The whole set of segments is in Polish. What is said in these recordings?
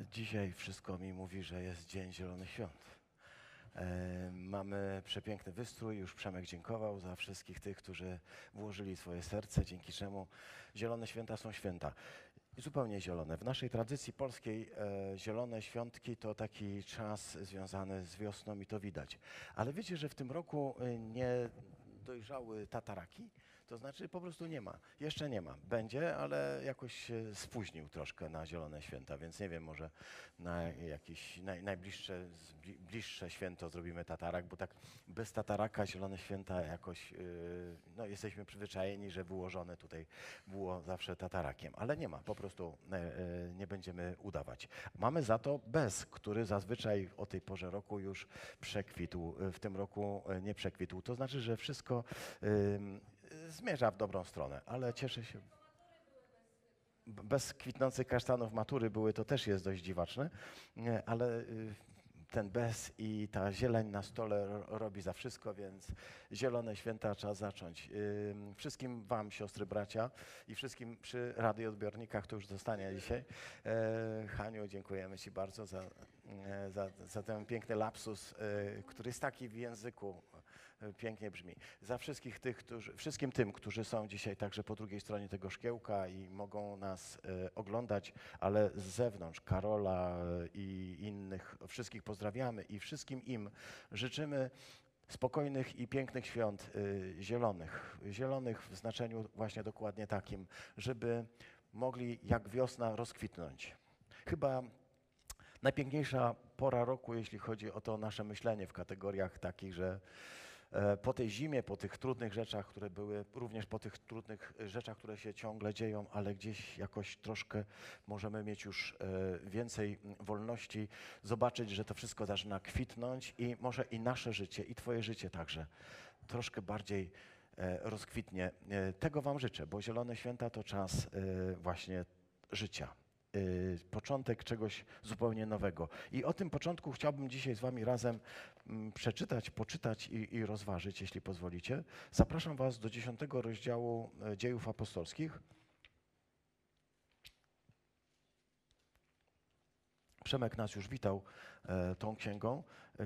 Dzisiaj wszystko mi mówi, że jest Dzień Zielonych Świąt. Mamy przepiękny wystrój, już Przemek dziękował za wszystkich tych, którzy włożyli swoje serce, dzięki czemu Zielone Święta są święta. Zupełnie zielone. W naszej tradycji polskiej zielone świątki to taki czas związany z wiosną i to widać. Ale wiecie, że w tym roku nie dojrzały tataraki? To znaczy po prostu nie ma. Jeszcze nie ma. Będzie, ale jakoś się spóźnił troszkę na Zielone Święta, więc nie wiem, może na jakieś najbliższe święto zrobimy tatarak, bo tak bez tataraka Zielone Święta jakoś, no jesteśmy przyzwyczajeni, że wyłożone tutaj było zawsze tatarakiem, ale nie ma, po prostu nie będziemy udawać. Mamy za to bez, który zazwyczaj o tej porze roku już przekwitł, w tym roku nie przekwitł. To znaczy, że wszystko zmierza w dobrą stronę, ale cieszę się. Bez kwitnących kasztanów matury były, to też jest dość dziwaczne, ale ten bez i ta zieleń na stole robi za wszystko, więc Zielone Święta trzeba zacząć. Wszystkim wam, siostry, bracia i wszystkim przy radioodbiornikach, to już zostanie dzisiaj. Haniu, dziękujemy ci bardzo za ten piękny lapsus, który jest taki w języku, pięknie brzmi. Za wszystkich tych, wszystkim tym, którzy są dzisiaj także po drugiej stronie tego szkiełka i mogą nas oglądać, ale z zewnątrz, Karola i innych, wszystkich pozdrawiamy i wszystkim im życzymy spokojnych i pięknych świąt zielonych. Zielonych w znaczeniu właśnie dokładnie takim, żeby mogli jak wiosna rozkwitnąć. Chyba najpiękniejsza pora roku, jeśli chodzi o to nasze myślenie w kategoriach takich, że po tej zimie, po tych trudnych rzeczach, które były, również po tych trudnych rzeczach, które się ciągle dzieją, ale gdzieś jakoś troszkę możemy mieć już więcej wolności, zobaczyć, że to wszystko zaczyna kwitnąć i może i nasze życie, i twoje życie także troszkę bardziej rozkwitnie. Tego wam życzę, bo Zielone Święta to czas właśnie życia. Początek czegoś zupełnie nowego. I o tym początku chciałbym dzisiaj z wami razem przeczytać, poczytać i rozważyć, jeśli pozwolicie. Zapraszam was do 10 rozdziału Dziejów Apostolskich. Przemek nas już witał tą księgą,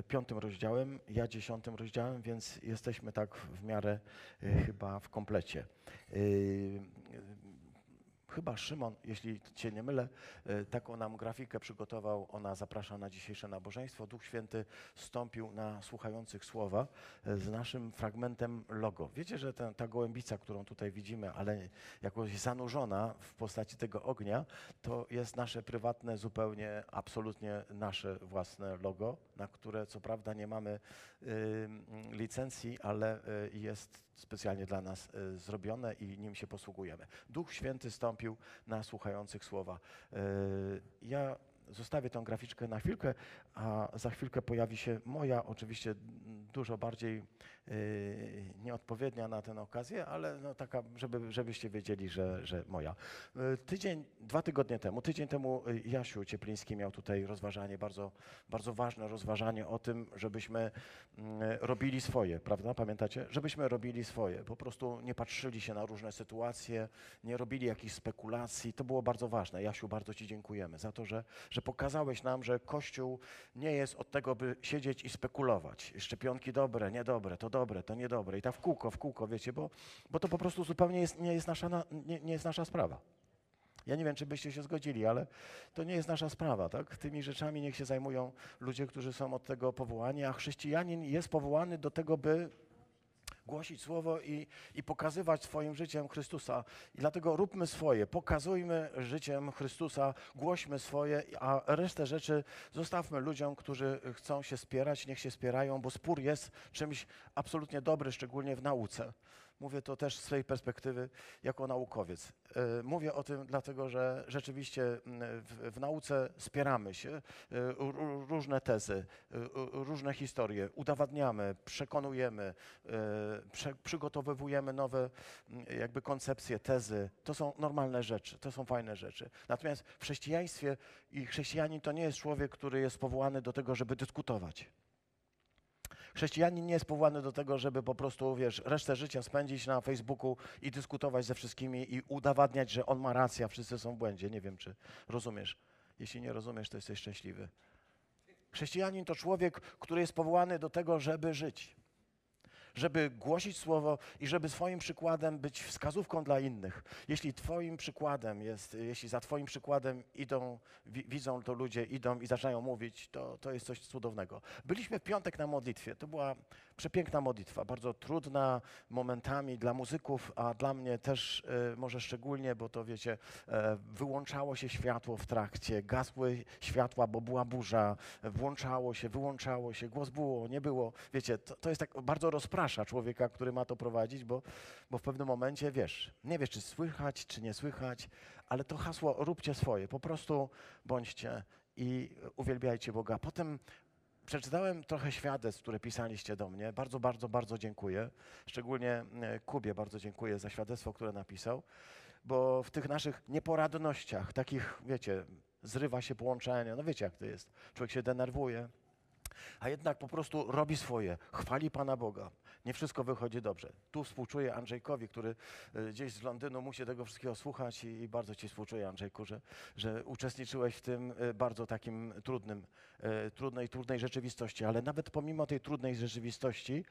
5 rozdziałem, ja 10 rozdziałem, więc jesteśmy tak w miarę chyba w komplecie. Chyba Szymon, jeśli się nie mylę, taką nam grafikę przygotował. Ona zaprasza na dzisiejsze nabożeństwo. Duch Święty stąpił na słuchających słowa z naszym fragmentem logo. Wiecie, że ta gołębica, którą tutaj widzimy, ale jakoś zanurzona w postaci tego ognia, to jest nasze prywatne, zupełnie, absolutnie nasze własne logo, na które co prawda nie mamy licencji, ale jest specjalnie dla nas zrobione i nim się posługujemy. Duch Święty stąpił na słuchających słowa. Ja zostawię tą graficzkę na chwilkę, a za chwilkę pojawi się moja, oczywiście dużo bardziej nieodpowiednia na tę okazję, ale no taka, żebyście wiedzieli, że moja. 2 tygodnie temu, Jasiu Ciepliński miał tutaj rozważanie, bardzo, bardzo ważne rozważanie o tym, żebyśmy robili swoje, prawda? Pamiętacie? Żebyśmy robili swoje, po prostu nie patrzyli się na różne sytuacje, nie robili jakichś spekulacji. To było bardzo ważne. Jasiu, bardzo ci dziękujemy za to, że pokazałeś nam, że Kościół nie jest od tego, by siedzieć i spekulować. Szczepionki dobre, niedobre, to niedobre i tak w kółko, wiecie, bo to po prostu zupełnie nie jest nasza sprawa. Ja nie wiem, czy byście się zgodzili, ale to nie jest nasza sprawa, tak? Tymi rzeczami niech się zajmują ludzie, którzy są od tego powołani, a chrześcijanin jest powołany do tego, by głosić słowo i pokazywać swoim życiem Chrystusa. I dlatego róbmy swoje, pokazujmy życiem Chrystusa, głośmy swoje, a resztę rzeczy zostawmy ludziom, którzy chcą się spierać, niech się spierają, bo spór jest czymś absolutnie dobrym, szczególnie w nauce. Mówię to też z swojej perspektywy jako naukowiec. Mówię o tym dlatego, że rzeczywiście w nauce spieramy się, różne tezy, różne historie, udowadniamy, przekonujemy, przygotowujemy nowe jakby koncepcje, tezy. To są normalne rzeczy, to są fajne rzeczy. Natomiast w chrześcijaństwie i chrześcijanin to nie jest człowiek, który jest powołany do tego, żeby dyskutować. Chrześcijanin nie jest powołany do tego, żeby po prostu, wiesz, resztę życia spędzić na Facebooku i dyskutować ze wszystkimi i udowadniać, że on ma rację, a wszyscy są w błędzie. Nie wiem, czy rozumiesz. Jeśli nie rozumiesz, to jesteś szczęśliwy. Chrześcijanin to człowiek, który jest powołany do tego, żeby żyć, żeby głosić Słowo i żeby swoim przykładem być wskazówką dla innych. Jeśli twoim przykładem jest, jeśli za twoim przykładem idą, widzą to ludzie, idą i zaczynają mówić, to jest coś cudownego. Byliśmy w piątek na modlitwie. To była przepiękna modlitwa, bardzo trudna momentami dla muzyków, a dla mnie też może szczególnie, bo to wiecie, wyłączało się światło w trakcie, gasły światła, bo była burza, włączało się, wyłączało się, głos było, nie było. Wiecie, to jest tak bardzo rozprasza człowieka, który ma to prowadzić, bo w pewnym momencie wiesz, nie wiesz, czy słychać, czy nie słychać, ale to hasło róbcie swoje, po prostu bądźcie i uwielbiajcie Boga. Potem przeczytałem trochę świadectw, które pisaliście do mnie. Bardzo, bardzo, bardzo dziękuję. Szczególnie Kubie bardzo dziękuję za świadectwo, które napisał, bo w tych naszych nieporadnościach, takich, wiecie, zrywa się połączenie, no wiecie jak to jest, człowiek się denerwuje, a jednak po prostu robi swoje, chwali Pana Boga. Nie wszystko wychodzi dobrze. Tu współczuję Andrzejkowi, który gdzieś z Londynu musi tego wszystkiego słuchać i bardzo ci współczuję, Andrzejku, że uczestniczyłeś w tym bardzo takim trudnej rzeczywistości. Ale nawet pomimo tej trudnej rzeczywistości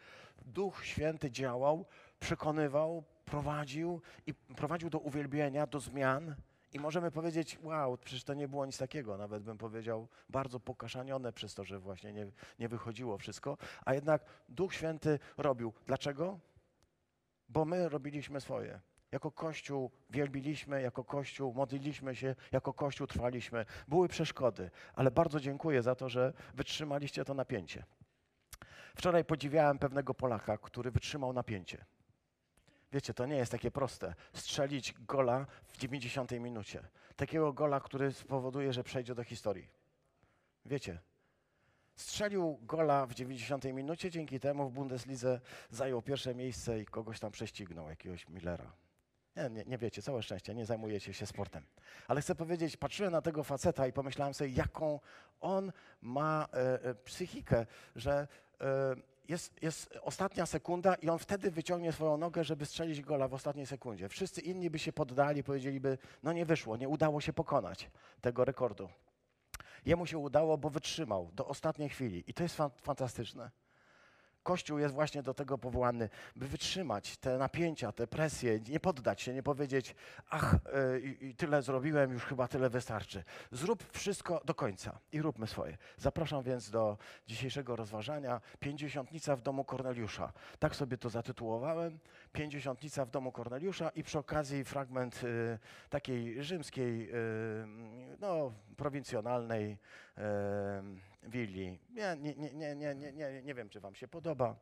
Duch Święty działał, przekonywał, prowadził do uwielbienia, do zmian. I możemy powiedzieć, wow, przecież to nie było nic takiego, nawet bym powiedział, bardzo pokaszanione przez to, że właśnie nie wychodziło wszystko, a jednak Duch Święty robił. Dlaczego? Bo my robiliśmy swoje. Jako Kościół wielbiliśmy, jako Kościół modliliśmy się, jako Kościół trwaliśmy. Były przeszkody, ale bardzo dziękuję za to, że wytrzymaliście to napięcie. Wczoraj podziwiałem pewnego Polaka, który wytrzymał napięcie. Wiecie, to nie jest takie proste, strzelić gola w 90. minucie. Takiego gola, który spowoduje, że przejdzie do historii. Wiecie, strzelił gola w 90. minucie, dzięki temu w Bundeslidze zajął pierwsze miejsce i kogoś tam prześcignął, jakiegoś Millera. Nie wiecie, całe szczęście, nie zajmujecie się sportem. Ale chcę powiedzieć, patrzyłem na tego faceta i pomyślałem sobie, jaką on ma psychikę, że... Jest ostatnia sekunda i on wtedy wyciągnie swoją nogę, żeby strzelić gola w ostatniej sekundzie. Wszyscy inni by się poddali, powiedzieliby, no nie wyszło, nie udało się pokonać tego rekordu. Jemu się udało, bo wytrzymał do ostatniej chwili i to jest fantastyczne. Kościół jest właśnie do tego powołany, by wytrzymać te napięcia, te presje, nie poddać się, nie powiedzieć, ach, tyle zrobiłem, już chyba tyle wystarczy. Zrób wszystko do końca i róbmy swoje. Zapraszam więc do dzisiejszego rozważania. Pięćdziesiątnica w domu Korneliusza. Tak sobie to zatytułowałem. Pięćdziesiątnica w domu Korneliusza i przy okazji fragment takiej rzymskiej, no, prowincjonalnej willi. Nie wiem, czy wam się podoba.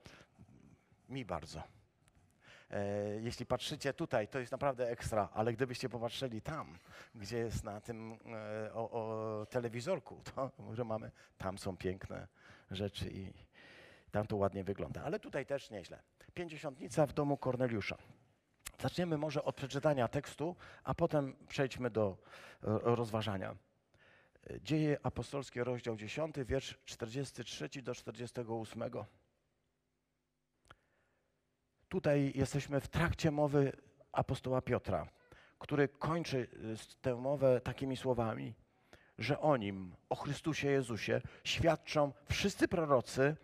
Mi bardzo. Jeśli patrzycie tutaj, to jest naprawdę ekstra, ale gdybyście popatrzyli tam, gdzie jest na tym telewizorku, to może mamy, tam są piękne rzeczy i tam to ładnie wygląda. Ale tutaj też nieźle. Pięćdziesiątnica w domu Korneliusza. Zaczniemy może od przeczytania tekstu, a potem przejdźmy do rozważania. Dzieje apostolskie, rozdział 10, wiersz 43 do 48. Tutaj jesteśmy w trakcie mowy apostoła Piotra, który kończy tę mowę takimi słowami, że o Nim, o Chrystusie Jezusie, świadczą wszyscy prorocy,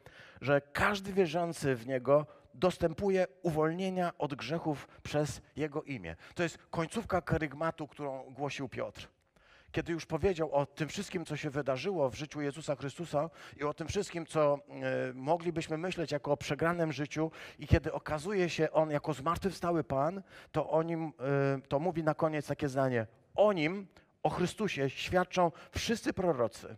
że każdy wierzący w Niego dostępuje uwolnienia od grzechów przez Jego imię. To jest końcówka kerygmatu, którą głosił Piotr. Kiedy już powiedział o tym wszystkim, co się wydarzyło w życiu Jezusa Chrystusa i o tym wszystkim, co moglibyśmy myśleć jako o przegranym życiu i kiedy okazuje się On jako zmartwychwstały Pan, to o Nim, to mówi na koniec takie zdanie. O Nim, o Chrystusie świadczą wszyscy prorocy.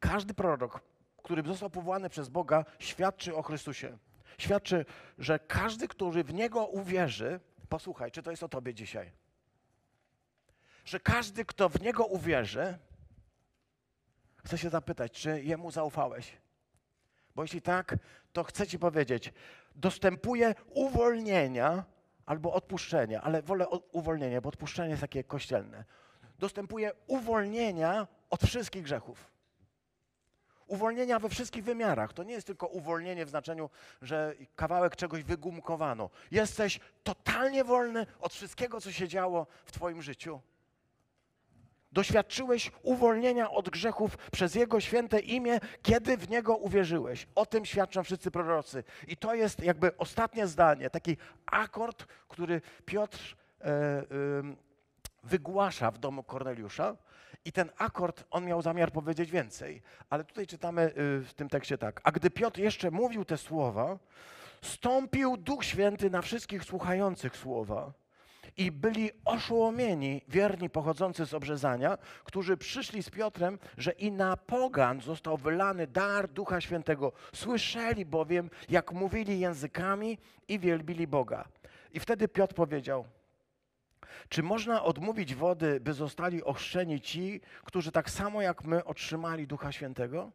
Każdy prorok, który został powołany przez Boga, świadczy o Chrystusie. Świadczy, że każdy, który w Niego uwierzy, posłuchaj, czy to jest o tobie dzisiaj? Że każdy, kto w Niego uwierzy, chce się zapytać, czy Jemu zaufałeś. Bo jeśli tak, to chcę ci powiedzieć, dostępuje uwolnienia albo odpuszczenia, ale wolę uwolnienie, bo odpuszczenie jest takie kościelne. Dostępuje uwolnienia od wszystkich grzechów. Uwolnienia we wszystkich wymiarach. To nie jest tylko uwolnienie w znaczeniu, że kawałek czegoś wygumkowano. Jesteś totalnie wolny od wszystkiego, co się działo w twoim życiu. Doświadczyłeś uwolnienia od grzechów przez Jego święte imię, kiedy w Niego uwierzyłeś. O tym świadczą wszyscy prorocy. I to jest jakby ostatnie zdanie, taki akord, który Piotr wygłasza w domu Korneliusza. I ten akord, on miał zamiar powiedzieć więcej. Ale tutaj czytamy w tym tekście tak. A gdy Piotr jeszcze mówił te słowa, stąpił Duch Święty na wszystkich słuchających słowa. I byli oszołomieni wierni pochodzący z obrzezania, którzy przyszli z Piotrem, że i na pogan został wylany dar Ducha Świętego. Słyszeli bowiem, jak mówili językami i wielbili Boga. I wtedy Piotr powiedział, czy można odmówić wody, by zostali ochrzczeni ci, którzy tak samo jak my otrzymali Ducha Świętego?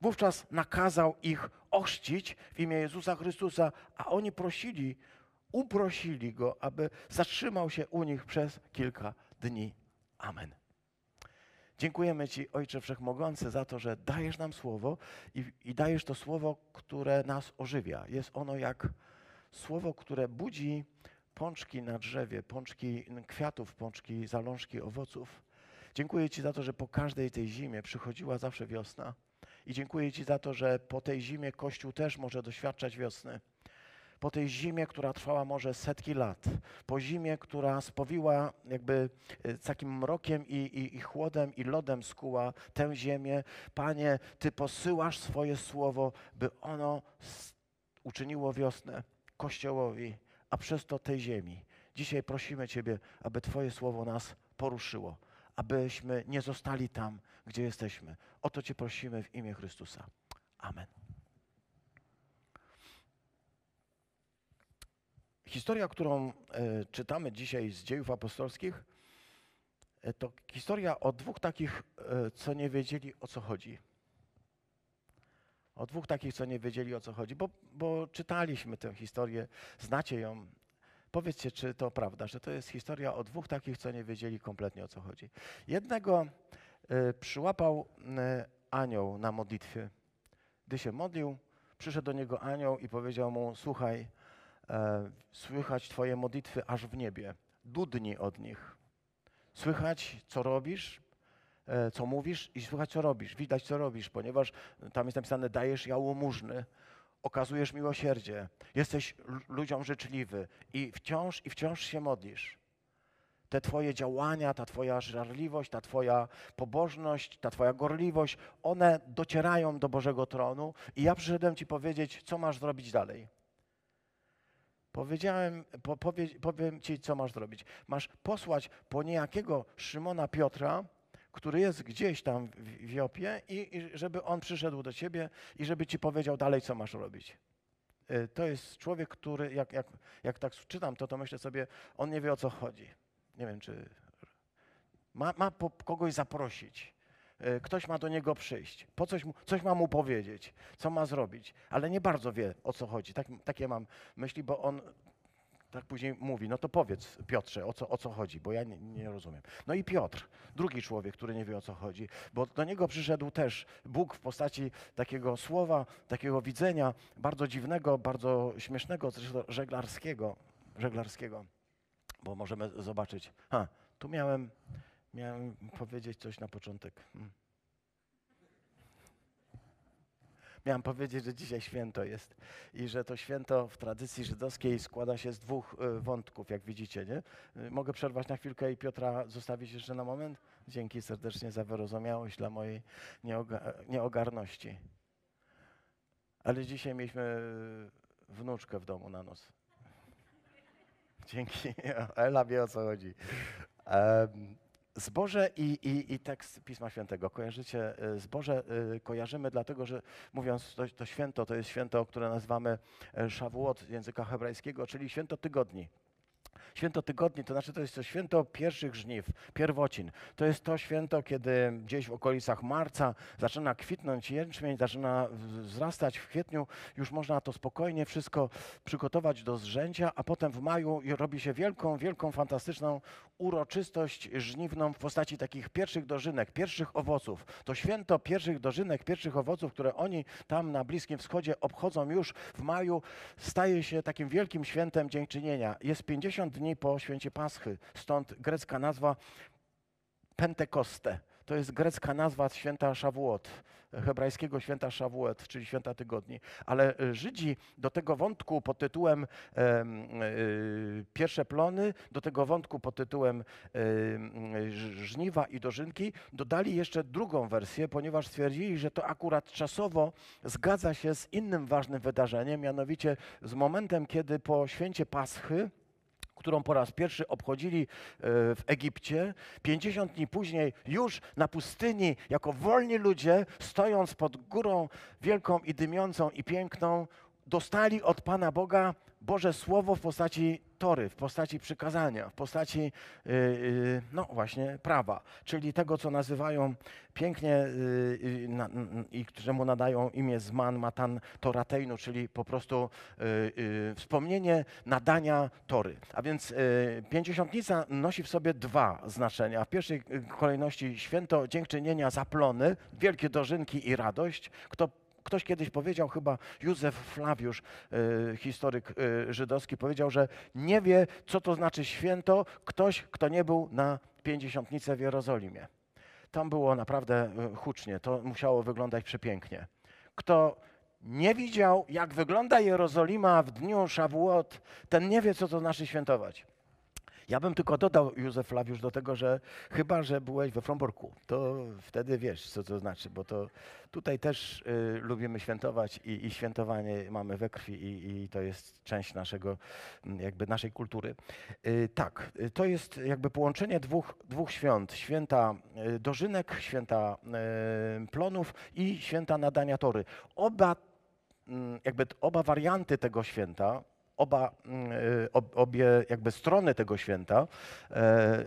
Wówczas nakazał ich ochrzcić w imię Jezusa Chrystusa, a oni prosili, uprosili go, aby zatrzymał się u nich przez kilka dni. Amen. Dziękujemy Ci, Ojcze Wszechmogący, za to, że dajesz nam słowo i dajesz to słowo, które nas ożywia. Jest ono jak słowo, które budzi pączki na drzewie, pączki kwiatów, pączki, zalążki owoców. Dziękuję Ci za to, że po każdej tej zimie przychodziła zawsze wiosna. I dziękuję Ci za to, że po tej zimie Kościół też może doświadczać wiosny. Po tej zimie, która trwała może setki lat, po zimie, która spowiła jakby takim mrokiem i chłodem i lodem skuła tę ziemię. Panie, Ty posyłasz swoje słowo, by ono uczyniło wiosnę Kościołowi, a przez to tej ziemi. Dzisiaj prosimy Ciebie, aby Twoje słowo nas poruszyło, abyśmy nie zostali tam, gdzie jesteśmy. O to Cię prosimy w imię Chrystusa. Amen. Historia, którą czytamy dzisiaj z Dziejów Apostolskich, to historia o dwóch takich, co nie wiedzieli, o co chodzi. O dwóch takich, co nie wiedzieli, o co chodzi, bo czytaliśmy tę historię, znacie ją. Powiedzcie, czy to prawda, że to jest historia o dwóch takich, co nie wiedzieli kompletnie, o co chodzi. Jednego przyłapał anioł na modlitwie. Gdy się modlił, przyszedł do niego anioł i powiedział mu, słuchaj, słychać Twoje modlitwy aż w niebie, dudni od nich. Słychać, co robisz, co mówisz i słychać, co robisz. Widać, co robisz, ponieważ tam jest napisane, dajesz jałmużny, okazujesz miłosierdzie, jesteś ludziom życzliwy i wciąż się modlisz. Te Twoje działania, ta Twoja żarliwość, ta Twoja pobożność, ta Twoja gorliwość, one docierają do Bożego tronu i ja przyszedłem Ci powiedzieć, co masz zrobić dalej. Powiem Ci, co masz zrobić. Masz posłać po niejakiego Szymona Piotra, który jest gdzieś tam w Jopie i żeby on przyszedł do Ciebie i żeby Ci powiedział dalej, co masz robić. To jest człowiek, który, jak tak czytam to, to myślę sobie, on nie wie, o co chodzi. Nie wiem, czy ma kogoś zaprosić. Ktoś ma do niego przyjść, coś ma mu powiedzieć, co ma zrobić, ale nie bardzo wie, o co chodzi. Takie mam myśli, bo on tak później mówi, no to powiedz Piotrze, o co chodzi, bo ja nie rozumiem. No i Piotr, drugi człowiek, który nie wie, o co chodzi, bo do niego przyszedł też Bóg w postaci takiego słowa, takiego widzenia, bardzo dziwnego, bardzo śmiesznego, zresztą żeglarskiego, bo możemy zobaczyć, tu miałem powiedzieć coś na początek. Miałem powiedzieć, że dzisiaj święto jest i że to święto w tradycji żydowskiej składa się z dwóch wątków, jak widzicie, nie? Mogę przerwać na chwilkę i Piotra zostawić jeszcze na moment? Dzięki serdecznie za wyrozumiałość dla mojej nieogarności. Ale dzisiaj mieliśmy wnuczkę w domu na noc. Dzięki. Ela wie, o co chodzi. Zboże i tekst Pisma Świętego. Kojarzycie zboże? Kojarzymy dlatego, że mówiąc to święto, to jest święto, które nazywamy Szawuot języka hebrajskiego, czyli święto tygodni. Święto tygodni, to znaczy to jest to święto pierwszych żniw, pierwocin. To jest to święto, kiedy gdzieś w okolicach marca zaczyna kwitnąć jęczmień, zaczyna wzrastać w kwietniu. Już można to spokojnie wszystko przygotować do zrzęcia, a potem w maju robi się wielką, wielką, fantastyczną uroczystość żniwną w postaci takich pierwszych dożynek, pierwszych owoców. To święto pierwszych dożynek, pierwszych owoców, które oni tam na Bliskim Wschodzie obchodzą już w maju, staje się takim wielkim świętem dziękczynienia. Jest 50 dni po święcie Paschy, stąd grecka nazwa Pentekoste. To jest grecka nazwa święta Szawuot, hebrajskiego święta Szawuot, czyli święta tygodni. Ale Żydzi do tego wątku pod tytułem pierwsze plony, do tego wątku pod tytułem żniwa i dożynki dodali jeszcze drugą wersję, ponieważ stwierdzili, że to akurat czasowo zgadza się z innym ważnym wydarzeniem, mianowicie z momentem, kiedy po święcie Paschy, którą po raz pierwszy obchodzili w Egipcie. 50 dni później już na pustyni, jako wolni ludzie, stojąc pod górą wielką i dymiącą i piękną, dostali od Pana Boga Boże Słowo w postaci Tory, w postaci przykazania, w postaci, no właśnie, prawa, czyli tego, co nazywają pięknie i czemu nadają imię Zman, Matan Torateinu, czyli po prostu wspomnienie nadania Tory. A więc pięćdziesiątnica nosi w sobie dwa znaczenia. W pierwszej kolejności święto dziękczynienia za plony, wielkie dożynki i radość. Ktoś kiedyś powiedział, chyba Józef Flawiusz, historyk żydowski, powiedział, że nie wie, co to znaczy święto ktoś, kto nie był na pięćdziesiątnicę w Jerozolimie. Tam było naprawdę hucznie, to musiało wyglądać przepięknie. Kto nie widział, jak wygląda Jerozolima w dniu Szawuot, ten nie wie, co to znaczy świętować. Ja bym tylko dodał, Józef Flawiusz, do tego, że chyba, że byłeś we Fromborku, to wtedy wiesz, co to znaczy, bo to tutaj też lubimy świętować i świętowanie mamy we krwi i to jest część naszego, jakby naszej kultury. Tak, to jest jakby połączenie dwóch świąt, święta dożynek, święta plonów i święta nadania Tory. Oba warianty tego święta, obie jakby strony tego święta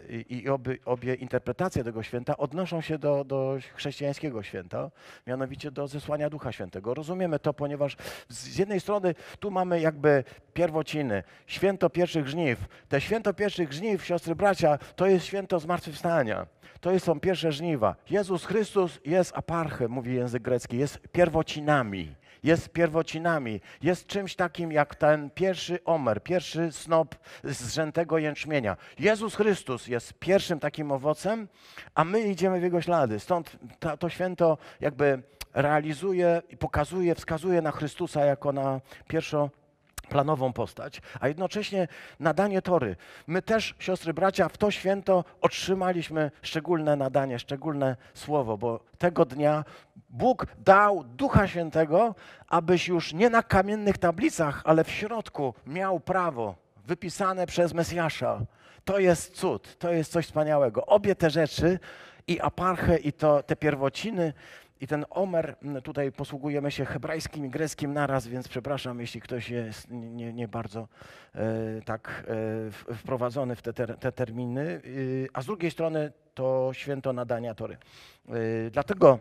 i obie interpretacje tego święta odnoszą się do chrześcijańskiego święta, mianowicie do zesłania Ducha Świętego. Rozumiemy to, ponieważ z jednej strony tu mamy jakby pierwociny, święto pierwszych żniw. Te święto pierwszych żniw, siostry, bracia, to jest święto zmartwychwstania. To są pierwsze żniwa. Jezus Chrystus jest aparchem, mówi język grecki, jest pierwocinami. Jest pierwocinami, jest czymś takim jak ten pierwszy omer, pierwszy snop zrzętego jęczmienia. Jezus Chrystus jest pierwszym takim owocem, a my idziemy w Jego ślady. Stąd to święto jakby realizuje i pokazuje, wskazuje na Chrystusa jako na pierwszoplanową postać, a jednocześnie nadanie Tory. My też, siostry, bracia, w to święto otrzymaliśmy szczególne nadanie, szczególne słowo, bo tego dnia Bóg dał Ducha Świętego, abyś już nie na kamiennych tablicach, ale w środku miał prawo wypisane przez Mesjasza. To jest cud, to jest coś wspaniałego. Obie te rzeczy, i aparchę, i te pierwociny, i ten omer, tutaj posługujemy się hebrajskim i greckim naraz, więc przepraszam, jeśli ktoś jest nie bardzo wprowadzony w te terminy. A z drugiej strony to święto nadania Tory. Dlatego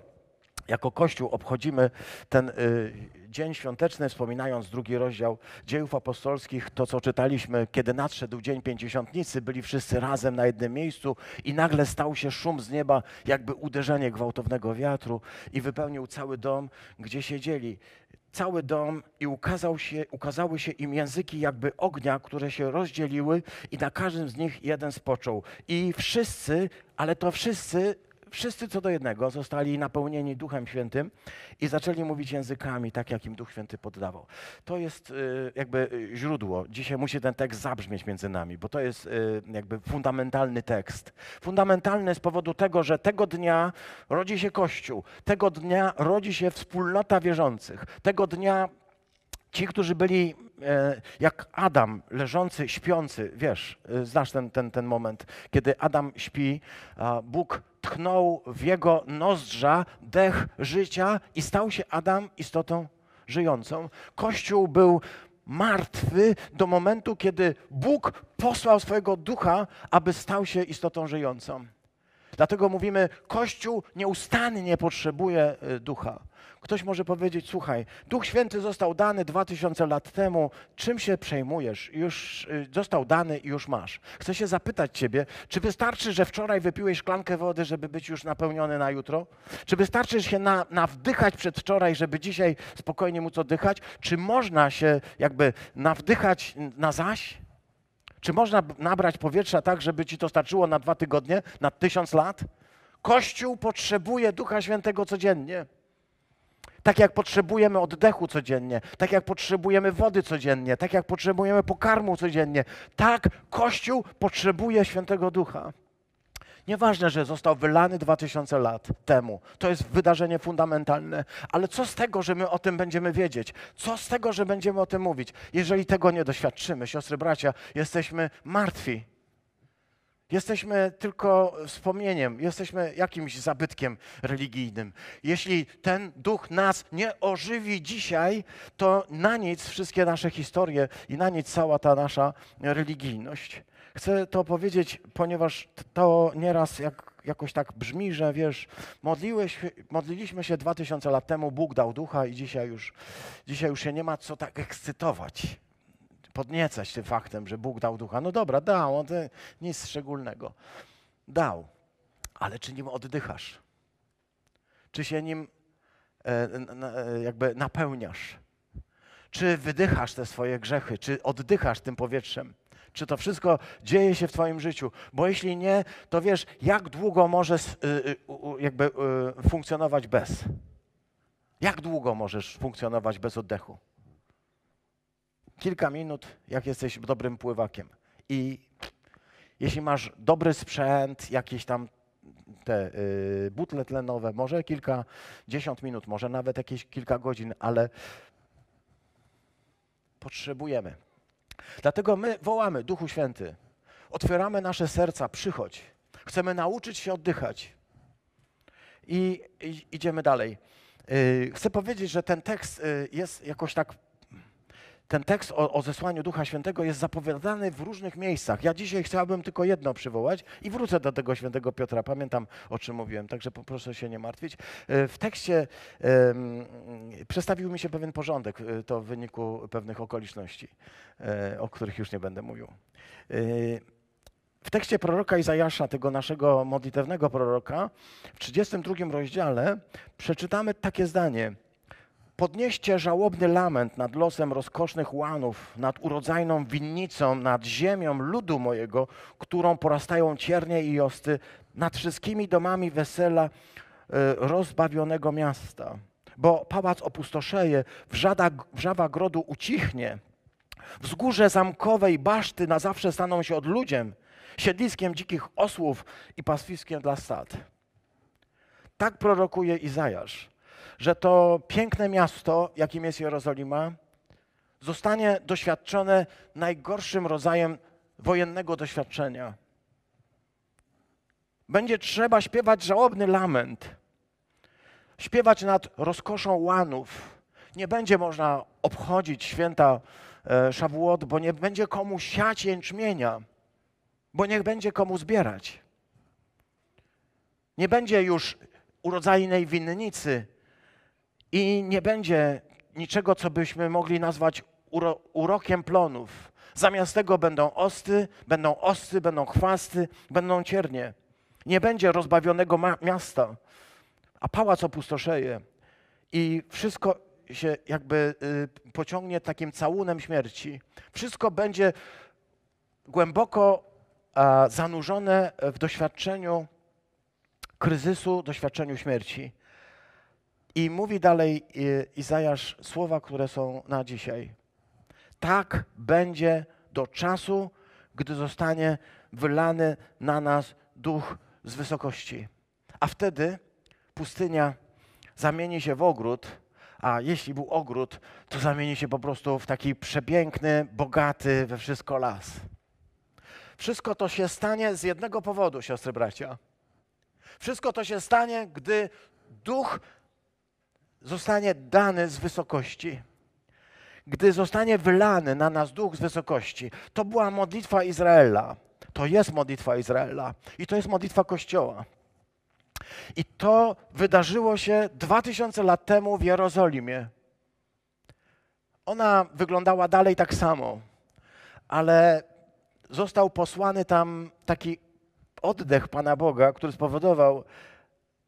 jako Kościół obchodzimy ten dzień świąteczny, wspominając drugi rozdział Dziejów Apostolskich, to co czytaliśmy, kiedy nadszedł dzień pięćdziesiątnicy, byli wszyscy razem na jednym miejscu i nagle stał się szum z nieba, jakby uderzenie gwałtownego wiatru i wypełnił cały dom, gdzie siedzieli. Cały dom i ukazały się im języki jakby ognia, które się rozdzieliły i na każdym z nich jeden spoczął. I wszyscy, ale to wszyscy co do jednego zostali napełnieni Duchem Świętym i zaczęli mówić językami, tak jak im Duch Święty poddawał. To jest jakby źródło. Dzisiaj musi ten tekst zabrzmieć między nami, bo to jest jakby fundamentalny tekst. Fundamentalny z powodu tego, że tego dnia rodzi się Kościół, tego dnia rodzi się wspólnota wierzących, tego dnia ci, którzy byli jak Adam, leżący, śpiący, wiesz, znasz ten moment, kiedy Adam śpi, Bóg tchnął w jego nozdrza dech życia i stał się Adam istotą żyjącą. Kościół był martwy do momentu, kiedy Bóg posłał swojego ducha, aby stał się istotą żyjącą. Dlatego mówimy, Kościół nieustannie potrzebuje ducha. Ktoś może powiedzieć, słuchaj, Duch Święty został dany 2000 lat temu, czym się przejmujesz? Już został dany i już masz. Chcę się zapytać ciebie, czy wystarczy, że wczoraj wypiłeś szklankę wody, żeby być już napełniony na jutro? Czy wystarczy się nawdychać przedwczoraj, żeby dzisiaj spokojnie móc oddychać? Czy można się jakby nawdychać na zaś? Czy można nabrać powietrza tak, żeby ci to starczyło na 2 tygodnie, na 1000 lat? Kościół potrzebuje Ducha Świętego codziennie. Tak jak potrzebujemy oddechu codziennie, tak jak potrzebujemy wody codziennie, tak jak potrzebujemy pokarmu codziennie, tak Kościół potrzebuje Świętego Ducha. Nieważne, że został wylany 2000 lat temu. To jest wydarzenie fundamentalne. Ale co z tego, że my o tym będziemy wiedzieć? Co z tego, że będziemy o tym mówić? Jeżeli tego nie doświadczymy, siostry, bracia, jesteśmy martwi. Jesteśmy tylko wspomnieniem, jesteśmy jakimś zabytkiem religijnym. Jeśli ten duch nas nie ożywi dzisiaj, to na nic wszystkie nasze historie i na nic cała ta nasza religijność. Chcę to powiedzieć, ponieważ to nieraz jakoś tak brzmi, że wiesz, modliliśmy się 2000 lat temu, Bóg dał ducha i dzisiaj już się nie ma co tak ekscytować, podniecać tym faktem, że Bóg dał ducha. No dobra, dał, on nic szczególnego. Dał, ale czy nim oddychasz? Czy się nim jakby napełniasz? Czy wydychasz te swoje grzechy? Czy oddychasz tym powietrzem? Czy to wszystko dzieje się w twoim życiu? Bo jeśli nie, to wiesz, jak długo możesz jakby funkcjonować bez? Jak długo możesz funkcjonować bez oddechu? Kilka minut, jak jesteś dobrym pływakiem. I jeśli masz dobry sprzęt, jakieś tam te butle tlenowe, może kilkadziesiąt minut, może nawet jakieś kilka godzin, ale potrzebujemy. Dlatego my wołamy, Duchu Święty, otwieramy nasze serca, przychodź. Chcemy nauczyć się oddychać. I idziemy dalej. Chcę powiedzieć, że ten tekst jest jakoś tak... Ten tekst o zesłaniu Ducha Świętego jest zapowiadany w różnych miejscach. Ja dzisiaj chciałbym tylko jedno przywołać i wrócę do tego świętego Piotra. Pamiętam, o czym mówiłem, także proszę się nie martwić. W tekście przestawił mi się pewien porządek, to w wyniku pewnych okoliczności, o których już nie będę mówił. W tekście proroka Izajasza, tego naszego modlitewnego proroka, w 32 rozdziale przeczytamy takie zdanie. Podnieście żałobny lament nad losem rozkosznych łanów, nad urodzajną winnicą, nad ziemią ludu mojego, którą porastają ciernie i osty, nad wszystkimi domami wesela rozbawionego miasta. Bo pałac opustoszeje, wrzawa grodu ucichnie, wzgórze zamkowej baszty na zawsze staną się odludziem, siedliskiem dzikich osłów i pastwiskiem dla stad. Tak prorokuje Izajasz, że to piękne miasto, jakim jest Jerozolima, zostanie doświadczone najgorszym rodzajem wojennego doświadczenia. Będzie trzeba śpiewać żałobny lament, śpiewać nad rozkoszą łanów. Nie będzie można obchodzić święta Szawuot, bo nie będzie komu siać jęczmienia, bo nie będzie komu zbierać. Nie będzie już urodzajnej winnicy, i nie będzie niczego, co byśmy mogli nazwać urokiem plonów. Zamiast tego będą osty, będą chwasty, będą ciernie. Nie będzie rozbawionego miasta, a pałac opustoszeje. I wszystko się jakby pociągnie takim całunem śmierci. Wszystko będzie głęboko zanurzone w doświadczeniu kryzysu, doświadczeniu śmierci. I mówi dalej Izajasz słowa, które są na dzisiaj. Tak będzie do czasu, gdy zostanie wylany na nas duch z wysokości. A wtedy pustynia zamieni się w ogród, a jeśli był ogród, to zamieni się po prostu w taki przepiękny, bogaty we wszystko las. Wszystko to się stanie z jednego powodu, siostry, bracia. Wszystko to się stanie, gdy duch zostanie dany z wysokości, gdy zostanie wylany na nas duch z wysokości. To była modlitwa Izraela, to jest modlitwa Izraela i to jest modlitwa Kościoła. I to wydarzyło się 2000 lat temu w Jerozolimie. Ona wyglądała dalej tak samo, ale został posłany tam taki oddech Pana Boga, który spowodował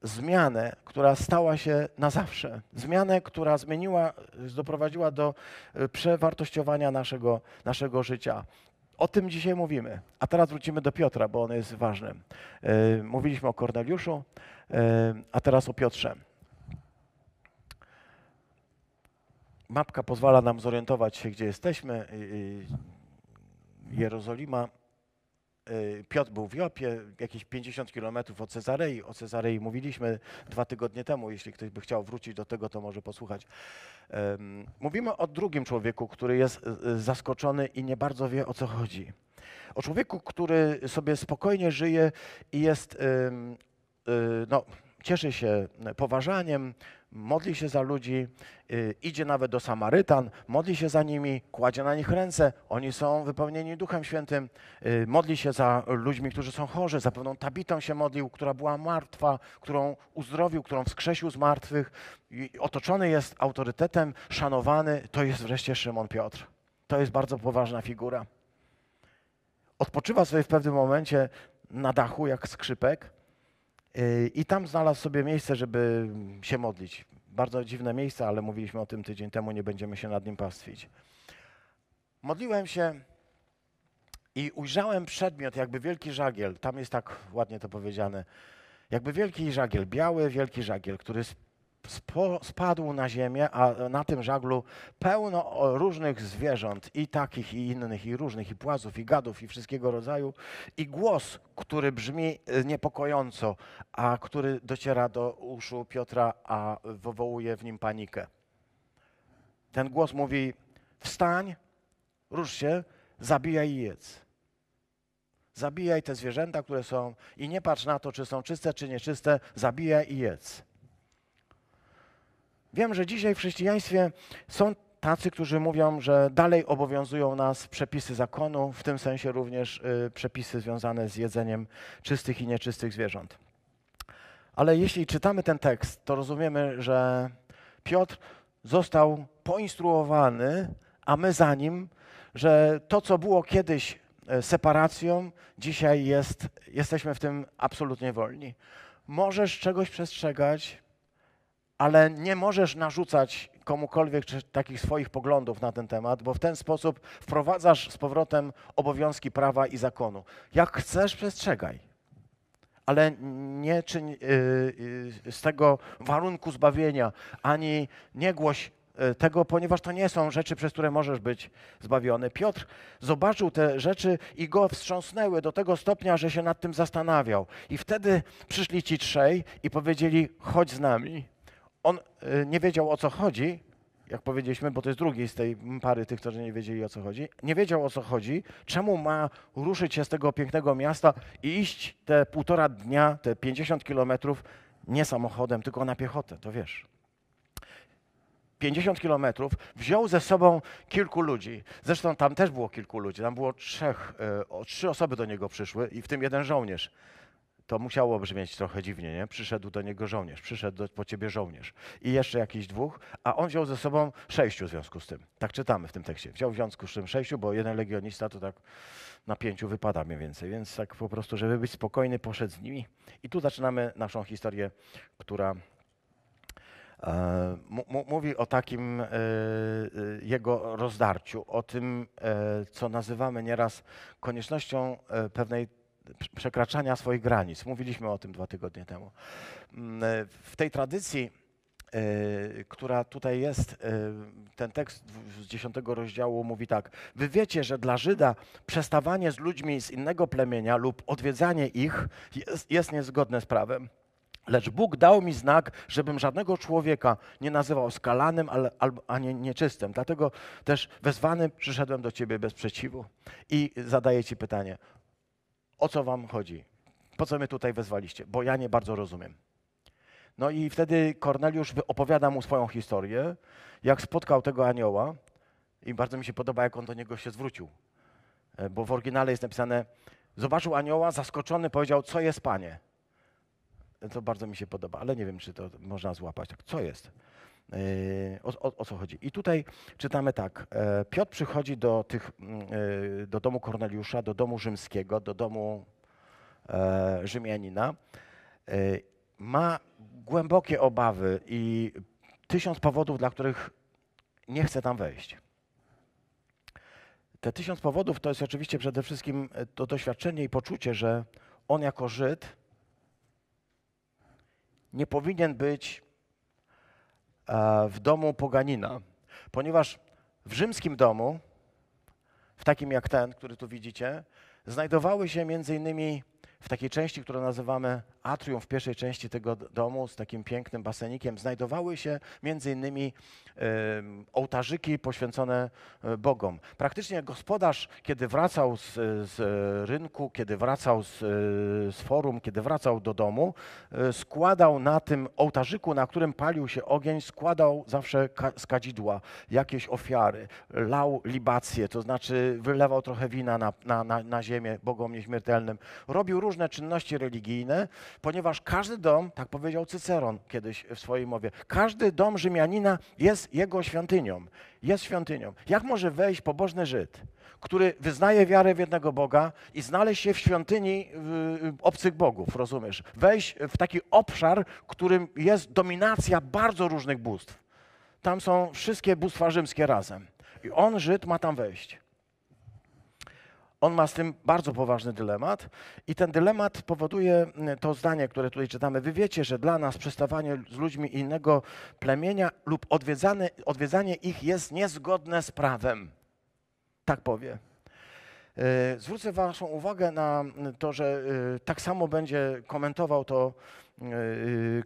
zmianę, która stała się na zawsze. Zmianę, która doprowadziła do przewartościowania naszego życia. O tym dzisiaj mówimy. A teraz wrócimy do Piotra, bo on jest ważny. Mówiliśmy o Korneliuszu, a teraz o Piotrze. Mapka pozwala nam zorientować się, gdzie jesteśmy. Jerozolima. Piotr był w Jopie, jakieś 50 kilometrów od Cezarei. O Cezarei mówiliśmy 2 tygodnie temu. Jeśli ktoś by chciał wrócić do tego, to może posłuchać. Mówimy o drugim człowieku, który jest zaskoczony i nie bardzo wie, o co chodzi. O człowieku, który sobie spokojnie żyje i jest, cieszy się poważaniem, modli się za ludzi, idzie nawet do Samarytan, modli się za nimi, kładzie na nich ręce, oni są wypełnieni Duchem Świętym, modli się za ludźmi, którzy są chorzy, za pewną tabitą się modlił, która była martwa, którą uzdrowił, którą wskrzesił z martwych, otoczony jest autorytetem, szanowany, to jest wreszcie Szymon Piotr. To jest bardzo poważna figura. Odpoczywa sobie w pewnym momencie na dachu jak skrzypek, i tam znalazł sobie miejsce, żeby się modlić. Bardzo dziwne miejsce, ale mówiliśmy o tym tydzień temu, nie będziemy się nad nim pastwić. Modliłem się i ujrzałem przedmiot, jakby wielki żagiel. Tam jest tak ładnie to powiedziane. Jakby wielki żagiel, biały wielki żagiel, który spadł na ziemię, a na tym żaglu pełno różnych zwierząt, i takich, i innych, i różnych, i płazów, i gadów, i wszystkiego rodzaju, i głos, który brzmi niepokojąco, a który dociera do uszu Piotra, a wywołuje w nim panikę. Ten głos mówi: wstań, rusz się, zabijaj i jedz. Zabijaj te zwierzęta, które są, i nie patrz na to, czy są czyste, czy nieczyste, zabijaj i jedz. Wiem, że dzisiaj w chrześcijaństwie są tacy, którzy mówią, że dalej obowiązują nas przepisy zakonu, w tym sensie również przepisy związane z jedzeniem czystych i nieczystych zwierząt. Ale jeśli czytamy ten tekst, to rozumiemy, że Piotr został poinstruowany, a my za nim, że to, co było kiedyś separacją, dzisiaj jesteśmy w tym absolutnie wolni. Możesz czegoś przestrzegać, ale nie możesz narzucać komukolwiek takich swoich poglądów na ten temat, bo w ten sposób wprowadzasz z powrotem obowiązki prawa i zakonu. Jak chcesz, przestrzegaj, ale nie czyń z tego warunku zbawienia, ani nie głoś tego, ponieważ to nie są rzeczy, przez które możesz być zbawiony. Piotr zobaczył te rzeczy i go wstrząsnęły do tego stopnia, że się nad tym zastanawiał. I wtedy przyszli ci trzej i powiedzieli: chodź z nami. On nie wiedział, o co chodzi, jak powiedzieliśmy, bo to jest drugi z tej pary tych, którzy nie wiedzieli, o co chodzi. Nie wiedział, o co chodzi, czemu ma ruszyć się z tego pięknego miasta i iść te 1,5 dnia, te 50 kilometrów, nie samochodem, tylko na piechotę, to wiesz. 50 kilometrów, wziął ze sobą kilku ludzi. Zresztą tam też było kilku ludzi, tam było 3 osoby do niego przyszły i w tym jeden żołnierz. To musiało brzmieć trochę dziwnie, nie? Przyszedł do niego żołnierz, po ciebie żołnierz i jeszcze jakiś 2, a on wziął ze sobą 6 w związku z tym. Tak czytamy w tym tekście. Wziął w związku z tym 6, bo jeden legionista to tak na 5 wypada mniej więcej, więc tak po prostu, żeby być spokojny, poszedł z nimi. I tu zaczynamy naszą historię, która mówi o takim jego rozdarciu, o tym, co nazywamy nieraz koniecznością pewnej przekraczania swoich granic. Mówiliśmy o tym 2 tygodnie temu. W tej tradycji, która tutaj jest, ten tekst z 10 rozdziału mówi tak. Wy wiecie, że dla Żyda przestawanie z ludźmi z innego plemienia lub odwiedzanie ich jest niezgodne z prawem. Lecz Bóg dał mi znak, żebym żadnego człowieka nie nazywał skalanym, ani nieczystym. Dlatego też wezwany przyszedłem do ciebie bez sprzeciwu. I zadaję ci pytanie. O co wam chodzi? Po co mnie tutaj wezwaliście? Bo ja nie bardzo rozumiem. No i wtedy Korneliusz opowiada mu swoją historię, jak spotkał tego anioła i bardzo mi się podoba, jak on do niego się zwrócił, bo w oryginale jest napisane: zobaczył anioła, zaskoczony powiedział: co jest, panie? To bardzo mi się podoba, ale nie wiem, czy to można złapać. Tak, co jest? O co chodzi? I tutaj czytamy tak. Piotr przychodzi do domu Korneliusza, do domu rzymskiego, do domu Rzymianina. Ma głębokie obawy i 1000 powodów, dla których nie chce tam wejść. Te 1000 powodów to jest oczywiście przede wszystkim to doświadczenie i poczucie, że on jako Żyd nie powinien być w domu poganina, ponieważ w rzymskim domu, w takim jak ten, który tu widzicie, znajdowały się między innymi w takiej części, którą nazywamy atrium, w pierwszej części tego domu z takim pięknym basenikiem, znajdowały się między innymi ołtarzyki poświęcone bogom. Praktycznie gospodarz, kiedy wracał z rynku, kiedy wracał z forum, kiedy wracał do domu, składał na tym ołtarzyku, na którym palił się ogień, składał zawsze z kadzidła jakieś ofiary, lał libacje, to znaczy wylewał trochę wina na ziemię bogom nieśmiertelnym, robił różne czynności religijne, ponieważ każdy dom, tak powiedział Cyceron kiedyś w swojej mowie, każdy dom Rzymianina jest jego świątynią, jest świątynią. Jak może wejść pobożny Żyd, który wyznaje wiarę w jednego Boga i znaleźć się w świątyni obcych bogów, rozumiesz? Wejść w taki obszar, którym jest dominacja bardzo różnych bóstw. Tam są wszystkie bóstwa rzymskie razem i on, Żyd, ma tam wejść. On ma z tym bardzo poważny dylemat i ten dylemat powoduje to zdanie, które tutaj czytamy. Wy wiecie, że dla nas przestawanie z ludźmi innego plemienia lub odwiedzanie ich jest niezgodne z prawem. Tak powie. Zwrócę waszą uwagę na to, że tak samo będzie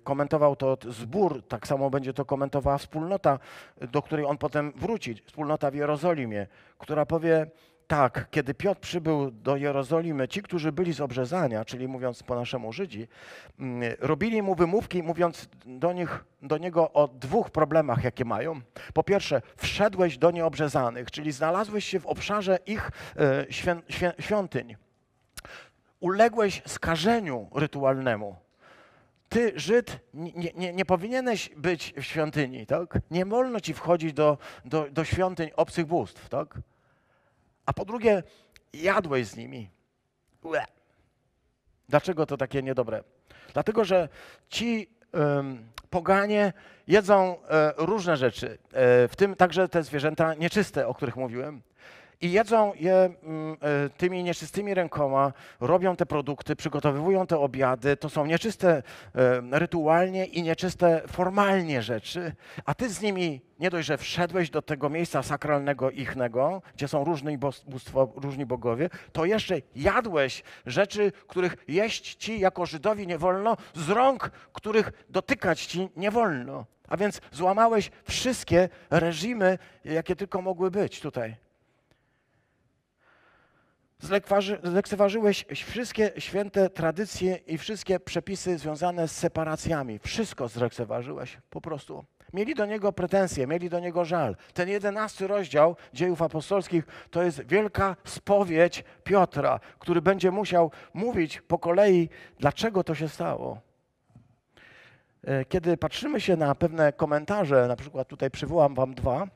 komentował to zbór, tak samo będzie to komentowała wspólnota, do której on potem wróci, wspólnota w Jerozolimie, która powie... Tak, kiedy Piotr przybył do Jerozolimy, ci, którzy byli z obrzezania, czyli mówiąc po naszemu Żydzi, robili mu wymówki, mówiąc do niego o dwóch problemach, jakie mają. Po pierwsze, wszedłeś do nieobrzezanych, czyli znalazłeś się w obszarze ich świątyń. Uległeś skażeniu rytualnemu. Ty, Żyd, nie powinieneś być w świątyni, tak? Nie wolno ci wchodzić do świątyń obcych bóstw, tak? A po drugie, jadłeś z nimi. Ble. Dlaczego to takie niedobre? Dlatego, że ci poganie jedzą różne rzeczy, w tym także te zwierzęta nieczyste, o których mówiłem. I jedzą je tymi nieczystymi rękoma, robią te produkty, przygotowywują te obiady. To są nieczyste rytualnie i nieczyste formalnie rzeczy. A ty z nimi nie dość, że wszedłeś do tego miejsca sakralnego ichnego, gdzie są różne bóstwa, różni bogowie, to jeszcze jadłeś rzeczy, których jeść ci jako Żydowi nie wolno, z rąk, których dotykać ci nie wolno. A więc złamałeś wszystkie reżimy, jakie tylko mogły być tutaj. Zlekceważyłeś wszystkie święte tradycje i wszystkie przepisy związane z separacjami. Wszystko zlekceważyłeś po prostu. Mieli do niego pretensje, mieli do niego żal. Ten 11 rozdział Dziejów Apostolskich to jest wielka spowiedź Piotra, który będzie musiał mówić po kolei, dlaczego to się stało. Kiedy patrzymy się na pewne komentarze, na przykład tutaj przywołam wam dwa,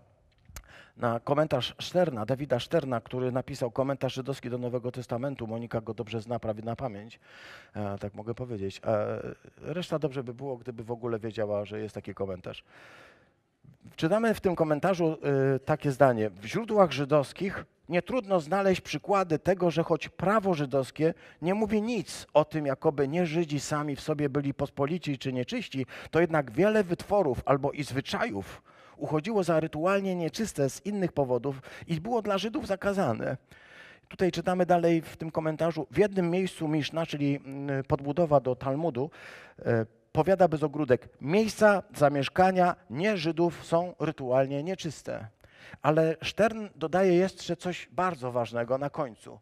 na komentarz Szterna, Dawida Szterna, który napisał komentarz żydowski do Nowego Testamentu. Monika go dobrze zna, prawie na pamięć, tak mogę powiedzieć. Reszta dobrze by było, gdyby w ogóle wiedziała, że jest taki komentarz. Czytamy w tym komentarzu takie zdanie. W źródłach żydowskich nie trudno znaleźć przykłady tego, że choć prawo żydowskie nie mówi nic o tym, jakoby nie Żydzi sami w sobie byli pospolici czy nieczyści, to jednak wiele wytworów albo i zwyczajów uchodziło za rytualnie nieczyste z innych powodów i było dla Żydów zakazane. Tutaj czytamy dalej w tym komentarzu. W jednym miejscu Miszna, czyli podbudowa do Talmudu, powiada bez ogródek. Miejsca zamieszkania nie Żydów są rytualnie nieczyste. Ale Sztern dodaje jeszcze coś bardzo ważnego na końcu.